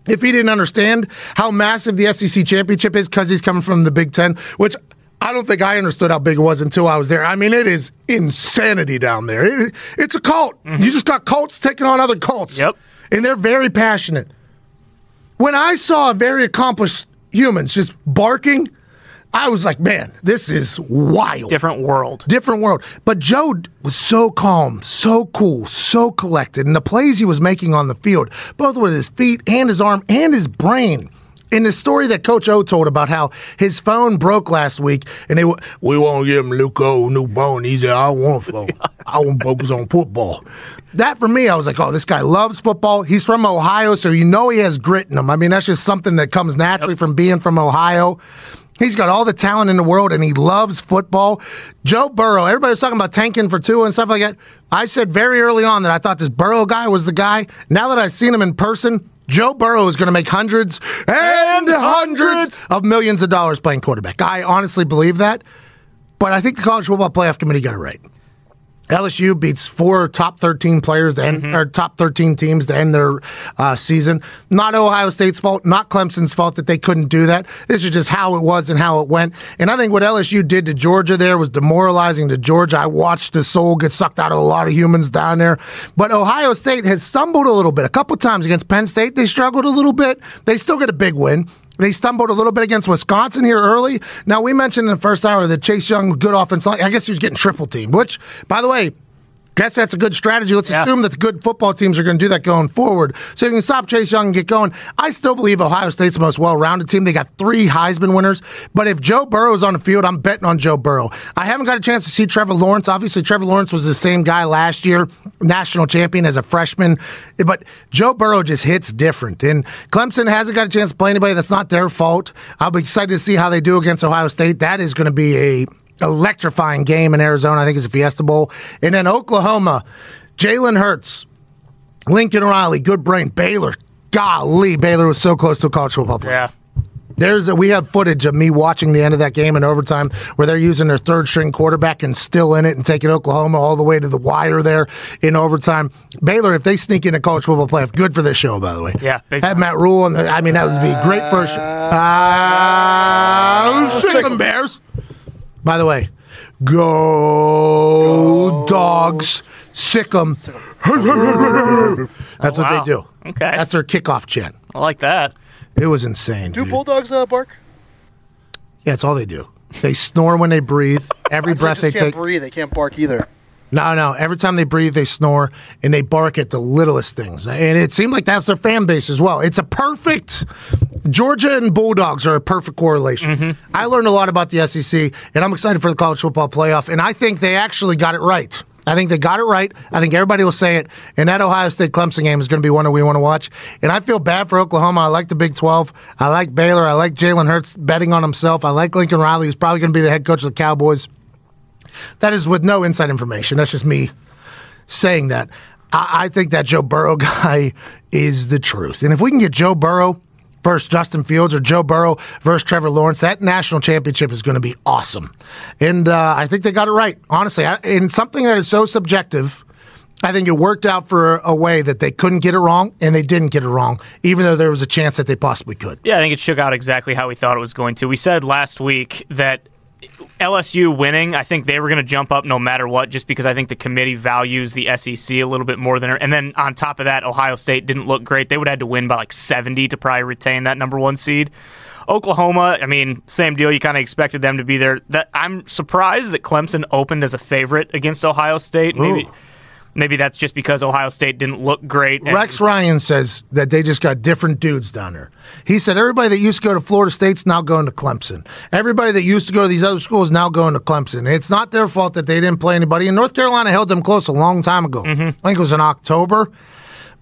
if he didn't understand how massive the SEC championship is because he's coming from the Big Ten, which I don't think I understood how big it was until I was there. I mean, it is insanity down there. It's a cult. Mm-hmm. You just got cults taking on other cults. Yep. And they're very passionate. When I saw very accomplished humans just barking, I was like, man, this is wild. Different world. But Joe was so calm, so cool, so collected. And the plays he was making on the field, both with his feet and his arm and his brain, in the story that Coach O told about how his phone broke last week, and we won't give him Luco new bone. He said, I want phone. I want focus on football. That for me, I was like, oh, this guy loves football. He's from Ohio, so you know he has grit in him. I mean, that's just something that comes naturally from being from Ohio. He's got all the talent in the world, and he loves football. Joe Burrow, everybody's talking about tanking for Tua and stuff like that. I said very early on that I thought this Burrow guy was the guy. Now that I've seen him in person, Joe Burrow is going to make hundreds and hundreds of millions of dollars playing quarterback. I honestly believe that, but I think the College Football Playoff Committee got it right. LSU beats four top 13 players to end, or top 13 teams to end their season. Not Ohio State's fault, not Clemson's fault that they couldn't do that. This is just how it was and how it went. And I think what LSU did to Georgia there was demoralizing to Georgia. I watched the soul get sucked out of a lot of humans down there. But Ohio State has stumbled a little bit. A couple times against Penn State, they struggled a little bit. They still get a big win. They stumbled a little bit against Wisconsin here early. Now, we mentioned in the first hour that Chase Young, good offense line. I guess he was getting triple teamed, which, by the way, guess that's a good strategy. Let's assume that the good football teams are going to do that going forward. So you can stop Chase Young and get going. I still believe Ohio State's the most well-rounded team. They got three Heisman winners. But if Joe Burrow's on the field, I'm betting on Joe Burrow. I haven't got a chance to see Trevor Lawrence. Obviously, Trevor Lawrence was the same guy last year, national champion as a freshman. But Joe Burrow just hits different. And Clemson hasn't got a chance to play anybody. That's not their fault. I'll be excited to see how they do against Ohio State. That is going to be a electrifying game in Arizona. I think it's a Fiesta Bowl. And then Oklahoma, Jalen Hurts, Lincoln Riley, good brain. Baylor, golly, Baylor was so close to a college football player. Yeah. We have footage of me watching the end of that game in overtime where they're using their third-string quarterback and still in it and taking Oklahoma all the way to the wire there in overtime. Baylor, if they sneak into college football playoff, good for this show, by the way. Yeah. Have Matt Rule. I mean, that would be great for a show. Sick 'em, Bears. By the way, go dogs, sick 'em. That's what they do. Okay. That's their kickoff chant. I like that. It was insane. Do bulldogs bark? Yeah, it's all they do. They snore when they breathe. Every breath they take. They can't breathe. They can't bark either. No. Every time they breathe, they snore, and they bark at the littlest things. And it seemed like that's their fan base as well. It's a perfect Georgia and Bulldogs are a perfect correlation. Mm-hmm. I learned a lot about the SEC, and I'm excited for the college football playoff, and I think they actually got it right. I think they got it right. I think everybody will say it, and that Ohio State-Clemson game is going to be one that we want to watch. And I feel bad for Oklahoma. I like the Big 12. I like Baylor. I like Jalen Hurts betting on himself. I like Lincoln Riley, who's probably going to be the head coach of the Cowboys. That is with no inside information. That's just me saying that. I think that Joe Burrow guy is the truth. And if we can get Joe Burrow versus Justin Fields or Joe Burrow versus Trevor Lawrence, that national championship is going to be awesome. And I think they got it right, honestly. In something that is so subjective, I think it worked out for a way that they couldn't get it wrong, and they didn't get it wrong, even though there was a chance that they possibly could. Yeah, I think it shook out exactly how we thought it was going to. We said last week that LSU winning, I think they were going to jump up no matter what, just because I think the committee values the SEC a little bit more than her. And then on top of that, Ohio State didn't look great. They would have had to win by like 70 to probably retain that number one seed. Oklahoma, I mean, same deal. You kind of expected them to be there. I'm surprised that Clemson opened as a favorite against Ohio State. Maybe that's just because Ohio State didn't look great. Rex Ryan says that they just got different dudes down there. He said everybody that used to go to Florida State's now going to Clemson. Everybody that used to go to these other schools now going to Clemson. It's not their fault that they didn't play anybody. And North Carolina held them close a long time ago. I think it was in October.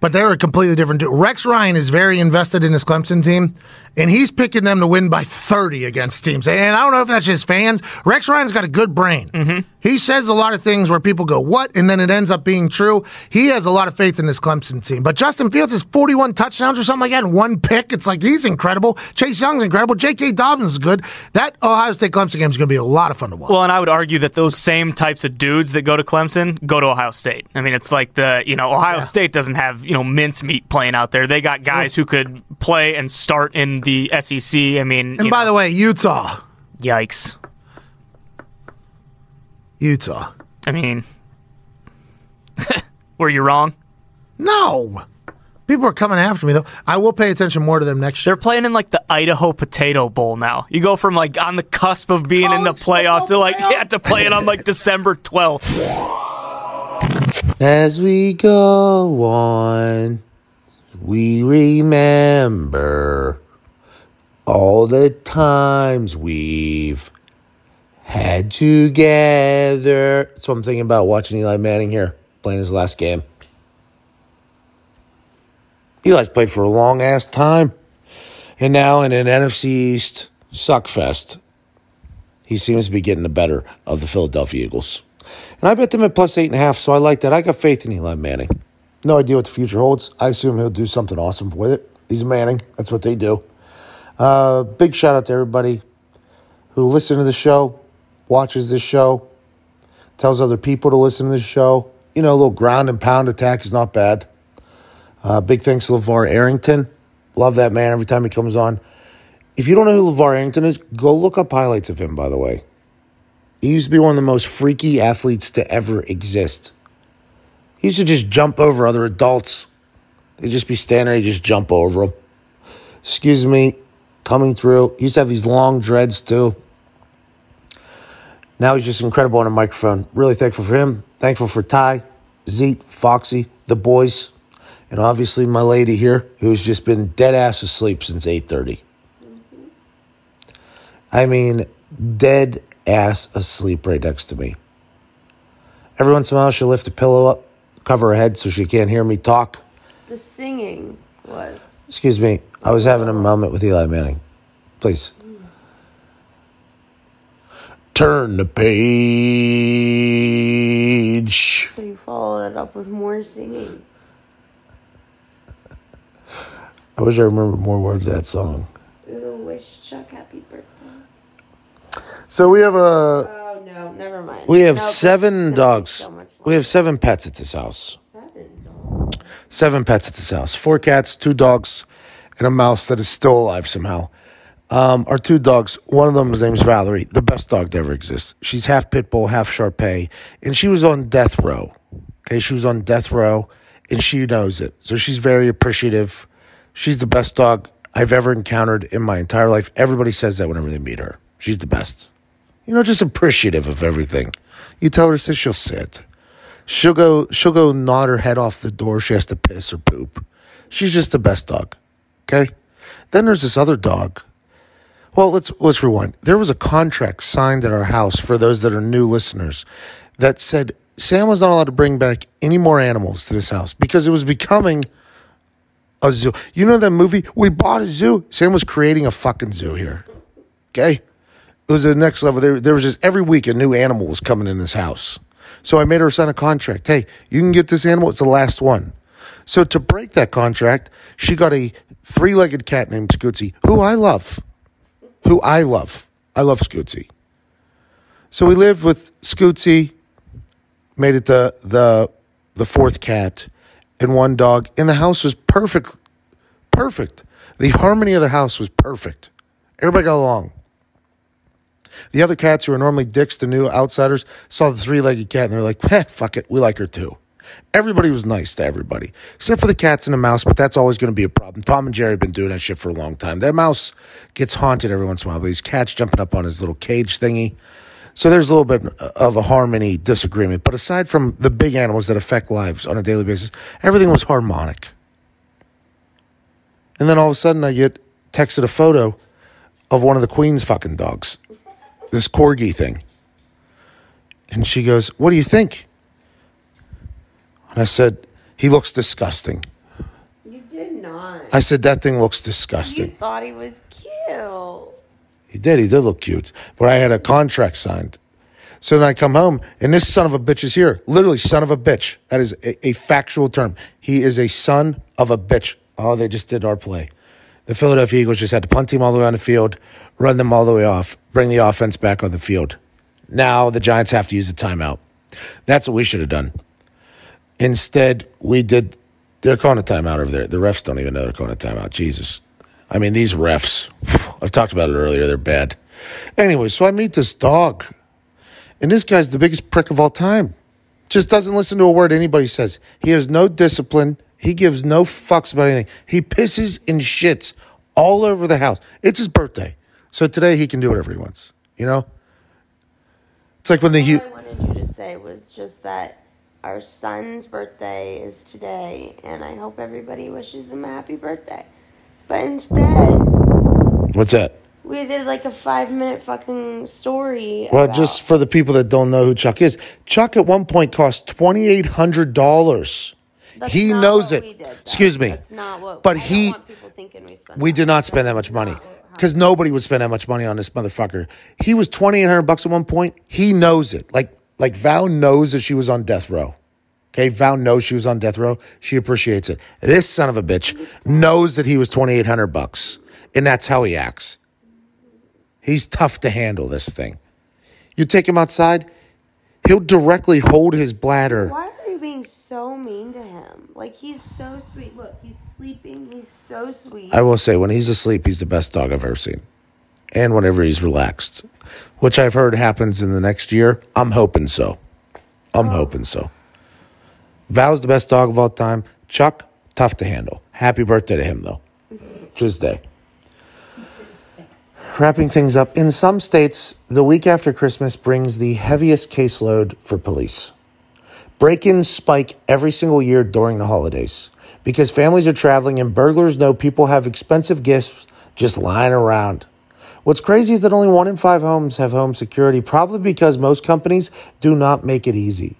But they're a completely different dude. Rex Ryan is very invested in this Clemson team, and he's picking them to win by 30 against teams. And I don't know if that's just fans. Rex Ryan's got a good brain. He says a lot of things where people go, what? And then it ends up being true. He has a lot of faith in this Clemson team. But Justin Fields has 41 touchdowns or something like that and one pick. It's like, he's incredible. Chase Young's incredible. J.K. Dobbins is good. That Ohio State-Clemson game is going to be a lot of fun to watch. Well, and I would argue that those same types of dudes that go to Clemson go to Ohio State. I mean, it's like Ohio State doesn't have, mincemeat playing out there. They got guys who could play and start in the SEC. I mean, and by the way, Utah. Yikes. Utah. I mean, were you wrong? No. People are coming after me, though. I will pay attention more to them next year. They're playing in, the Idaho Potato Bowl now. You go from, on the cusp of being in the playoffs to, you have to play it on, December 12th. As we go on, we remember all the times we've had together. So I'm thinking about watching Eli Manning here, playing his last game. Eli's played for a long-ass time. And now in an NFC East suckfest, he seems to be getting the better of the Philadelphia Eagles. And I bet them at +8.5, so I like that. I got faith in Eli Manning. No idea what the future holds. I assume he'll do something awesome with it. He's Manning. That's what they do. Big shout-out to everybody who listens to the show, watches this show, tells other people to listen to this show. You know, a little ground and pound attack is not bad. Big thanks to LeVar Arrington. Love that man every time he comes on. If you don't know who LeVar Arrington is, go look up highlights of him, by the way. He used to be one of the most freaky athletes to ever exist. He used to just jump over other adults. They'd just be standing there, he'd just jump over them. Excuse me, coming through. He used to have these long dreads, too. Now he's just incredible on a microphone. Really thankful for him. Thankful for Ty, Zeke, Foxy, the boys. And obviously my lady here, who's just been dead-ass asleep since 8:30. I mean, dead-ass asleep right next to me. Every once in a while, she'll lift a pillow up, cover her head so she can't hear me talk. The singing was... Excuse me. I was having a moment with Eli Manning. Please. Turn the page. So you followed it up with more singing. I wish I remembered more words of that song. Ooh, wish Chuck happy birthday. So we have a... Oh, no, never mind. We have seven dogs. So we have seven pets at this house. Seven dogs? Seven pets at this house. 4 cats, 2 dogs, and a mouse that is still alive somehow. Our 2 dogs, one of them, his name's Valerie, the best dog that ever exists. She's half pit bull, half Shar Pei, and she was on death row. Okay, she was on death row, and she knows it. So she's very appreciative. She's the best dog I've ever encountered in my entire life. Everybody says that whenever they meet her. She's the best. You know, just appreciative of everything. You tell her, she'll sit. She'll go nod her head off the door. She has to piss or poop. She's just the best dog. Okay? Then there's this other dog. Well, let's rewind. There was a contract signed at our house for those that are new listeners that said Sam was not allowed to bring back any more animals to this house because it was becoming... a zoo. You know that movie? We bought a zoo. Sam was creating a fucking zoo here. Okay? It was the next level. There was just every week a new animal was coming in this house. So I made her sign a contract. Hey, you can get this animal. It's the last one. So to break that contract, she got a 3-legged cat named Scootsy, who I love. I love Scootsy. So we lived with Scootsy, made it the 4th cat. And one dog, and the house was perfect. Perfect. The harmony of the house was perfect. Everybody got along. The other cats who are normally dicks to new outsiders saw the 3-legged cat, and they're like, eh, fuck it, we like her too. Everybody was nice to everybody, except for the cats and the mouse, but that's always going to be a problem. Tom and Jerry have been doing that shit for a long time. That mouse gets haunted every once in a while, but these cats jumping up on his little cage thingy. So there's a little bit of a harmony disagreement. But aside from the big animals that affect lives on a daily basis, everything was harmonic. And then all of a sudden I get texted a photo of one of the Queen's fucking dogs, this corgi thing. And she goes, what do you think? And I said, he looks disgusting. You did not. I said, that thing looks disgusting. You thought he was cute. He did look cute, but I had a contract signed. So then I come home, and this son of a bitch is here. Literally, son of a bitch. That is a factual term. He is a son of a bitch. Oh, they just did our play. The Philadelphia Eagles just had to punt him all the way on the field, run them all the way off, bring the offense back on the field. Now the Giants have to use a timeout. That's what we should have done. Instead, we did. They're calling a timeout over there. The refs don't even know they're calling a timeout. Jesus. I mean, these refs, I've talked about it earlier, they're bad. Anyway, so I meet this dog, and this guy's the biggest prick of all time. Just doesn't listen to a word anybody says. He has no discipline. He gives no fucks about anything. He pisses and shits all over the house. It's his birthday, so today he can do whatever he wants, you know? It's like when the... All I wanted you to say was just that our son's birthday is today, and I hope everybody wishes him a happy birthday. But instead, What's that? We did like a 5-minute fucking story. Well, just for the people that don't know who Chuck is, Chuck at one point cost $2,800. He knows it. Excuse me. That's not what we did. But I don't want people thinking we spent. We did not spend that much money because nobody would spend that much money on this motherfucker. He was $2,800 at one point. He knows it. Like Val knows that she was on death row. Okay, Val knows she was on death row. She appreciates it. This son of a bitch knows that he was $2,800, and that's how he acts. He's tough to handle, this thing. You take him outside, he'll directly hold his bladder. Why are you being so mean to him? Like, he's so sweet. Look, he's sleeping. He's so sweet. I will say, when he's asleep, he's the best dog I've ever seen. And whenever he's relaxed, which I've heard happens in the next year. I'm hoping so. Val's the best dog of all time. Chuck, tough to handle. Happy birthday to him, though. Tuesday. Wrapping things up, in some states, the week after Christmas brings the heaviest caseload for police. Break-ins spike every single year during the holidays because families are traveling and burglars know people have expensive gifts just lying around. What's crazy is that only 1 in 5 homes have home security, probably because most companies do not make it easy.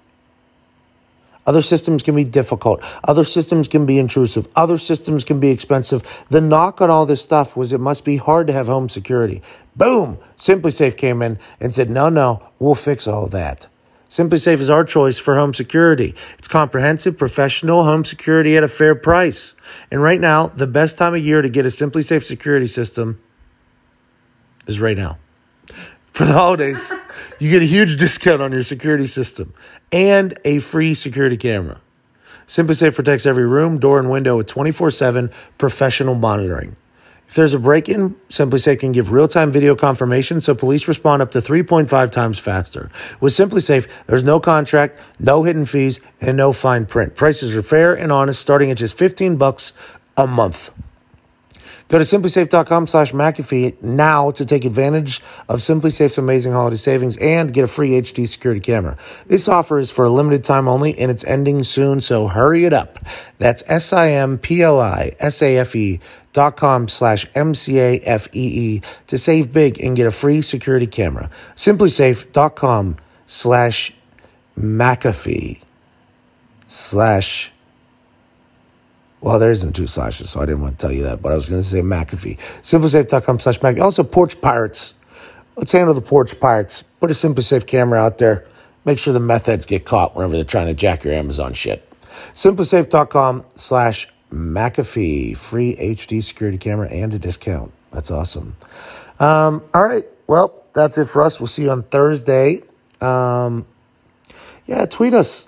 Other systems can be difficult. Other systems can be intrusive. Other systems can be expensive. The knock on all this stuff was it must be hard to have home security. Boom! Simply Safe came in and said, no, we'll fix all that. Simply Safe is our choice for home security. It's comprehensive, professional home security at a fair price. And right now, the best time of year to get a Simply Safe security system is right now. For the holidays, you get a huge discount on your security system and a free security camera. Simply Safe protects every room, door, and window with 24/7 professional monitoring. If there's a break-in, Simply Safe can give real-time video confirmation so police respond up to 3.5 times faster. With Simply Safe, there's no contract, no hidden fees, and no fine print. Prices are fair and honest, starting at just $15 a month. Go to simplysafe.com/McAfee now to take advantage of Simply Safe's amazing holiday savings and get a free HD security camera. This offer is for a limited time only, and it's ending soon, so hurry it up. That's simplysafe.com/MCAFEE to save big and get a free security camera. simplysafe.com/McAfee/ Well, there isn't 2 slashes, so I didn't want to tell you that, but I was going to say McAfee. SimplySafe.com/McAfee. Also, Porch Pirates. Let's handle the Porch Pirates. Put a Simply Safe camera out there. Make sure the meth heads get caught whenever they're trying to jack your Amazon shit. SimplySafe.com/McAfee. Free HD security camera and a discount. That's awesome. All right. Well, that's it for us. We'll see you on Thursday. Tweet us.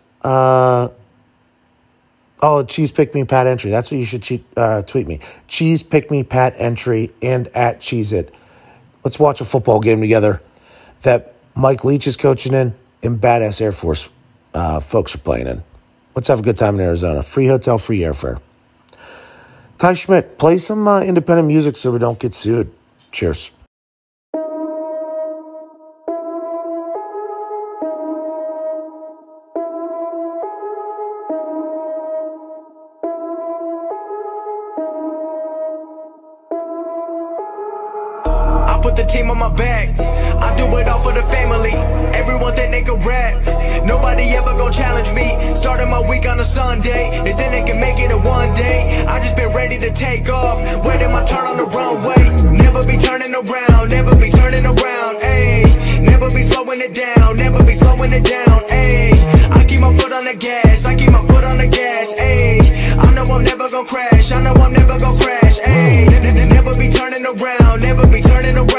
Cheese Pick Me Pat Entry. That's what you should tweet me. Cheese Pick Me Pat Entry and at Cheez-It. Let's watch a football game together that Mike Leach is coaching in and badass Air Force folks are playing in. Let's have a good time in Arizona. Free hotel, free airfare. Ty Schmidt, play some independent music so we don't get sued. Cheers. The team on my back, I do it all for the family. Everyone think they can rap, nobody ever gon' challenge me. Starting my week on a Sunday, they think they can make it in one day. I just been ready to take off, waiting my turn on the runway. Never be turning around, never be turning around, ayy. Never be slowing it down, never be slowing it down, ayy. I keep my foot on the gas, I keep my foot on the gas, ayy. I know I'm never gon' crash, I know I'm never gon' crash, ayy. Never be turning around, never be turning around.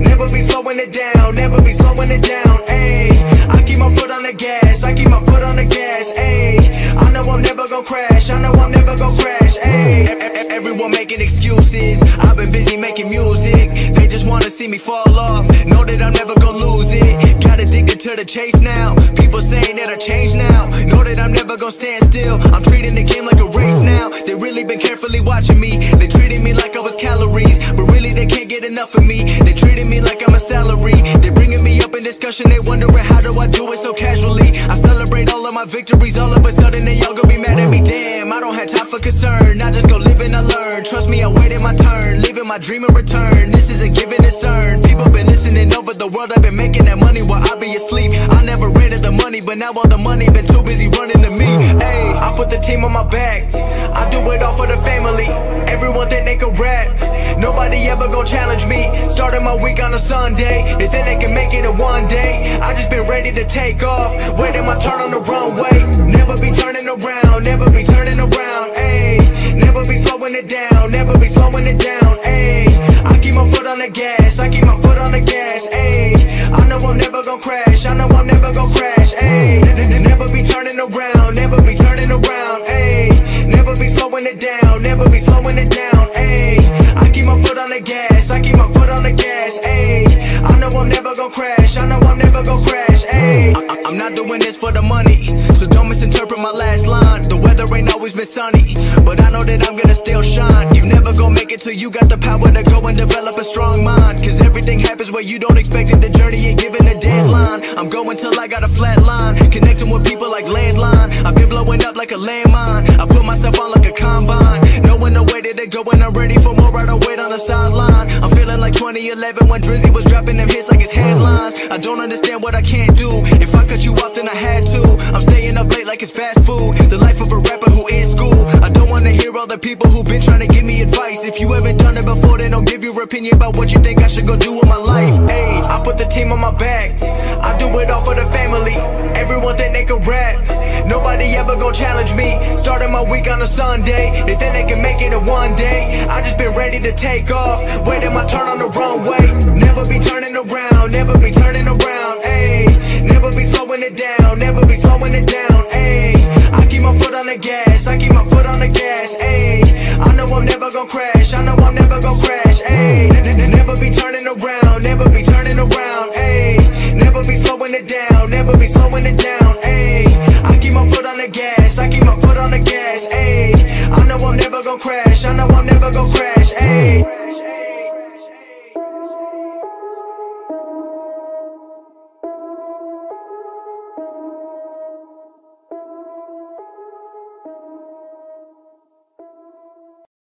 Never be slowing it down, never be slowing it down, ayy. I keep my foot on the gas, I keep my foot on the gas, ayy. I know I'm never gonna crash, I know I'm never gonna crash, ayy. Everyone making excuses, I've been busy making music. They just wanna see me fall off, know that I'm never gonna lose it. Got addicted to the chase now, people saying that I changed now. Know that I'm never gonna stand still, I'm treating the game like a race now. They really been carefully watching me, they treating me like I was calories. But really they can't get enough of me, they treating me like I'm a salary. They bringing me up in discussion, they wondering how do I do it so casually. I celebrate all of my victories, all of a sudden they all gonna be mad at me. Damn, I don't have time for concern, I just go live and I learn. Trust me, I waited my turn, leaving my my dream in return. This is a given, it's earned. People been listening over the world. I've been making that money while I be asleep. I never ran to the money, but now all the money been too busy running to me. Hey, I put the team on my back. I do it all for the family. Everyone think they can rap. Nobody ever gon' challenge me. Started my week on a Sunday. They think they can make it in one day. I just been ready to take off. Waiting my turn on the runway. Never be turning around. Never be turning around. Ayy, never be slowing it down. Never be slowing it down. Ayy, I keep my foot on the gas. I keep my foot on the gas. Ayy, I know I'm never gon' crash. I know I'm never gon' crash. Ayy, never be turning around. Never be turning around. Ayy, never be slowing it down. Never be slowing it down. Ayy, I keep my foot on the gas. I keep my foot on the gas. Ayy, I know I'm never gon' crash. I know I'm never gon' crash. Ayy, I'm not doing this for the money, so don't misinterpret my last line. The weather ain't always been sunny, but I know that I'm gonna still shine. You never gon' make it till you got the power to go and develop a strong mind. Cause everything happens where you don't expect it. The journey ain't given a deadline. I'm going till I got a flat line, connecting with people like landline. I've been blowing up like a landmine. I put myself on like a combine, knowing the way that they go, and I'm ready for more. I don't wait on the sideline. I'm feeling like 2011 when Drizzy was dropping them hits like his headlines. I don't understand what I can't do. If I cut you off, then I had to. I'm staying up late like it's fast food. The life of a rapper who in school. I don't wanna hear all the people who been trying to give me advice. If you haven't done it before, then don't give your opinion about what you think I should go do with my life. Ayy, I put the team on my back. I do it all for the family. Everyone think they can rap. Nobody ever gon' challenge me. Starting my week on a Sunday. They think they can make it in one day. I just been ready to take off. Waiting my turn on the runway. Never be turning around. Never be turning around. Ayy, never be slowing it down. Never be slowing it down. Ayy, I keep my foot on the gas. I keep my foot on the gas. Ayy, I know I'm never gon' crash. I know I'm never gon' crash. Ayy, never be turning around. Never be turning around. Ayy, never be slowing it down. Never be slowing it down. Ayy, I keep my foot on the gas. I keep my foot on the gas. Ayy, I know I'm never gon' crash.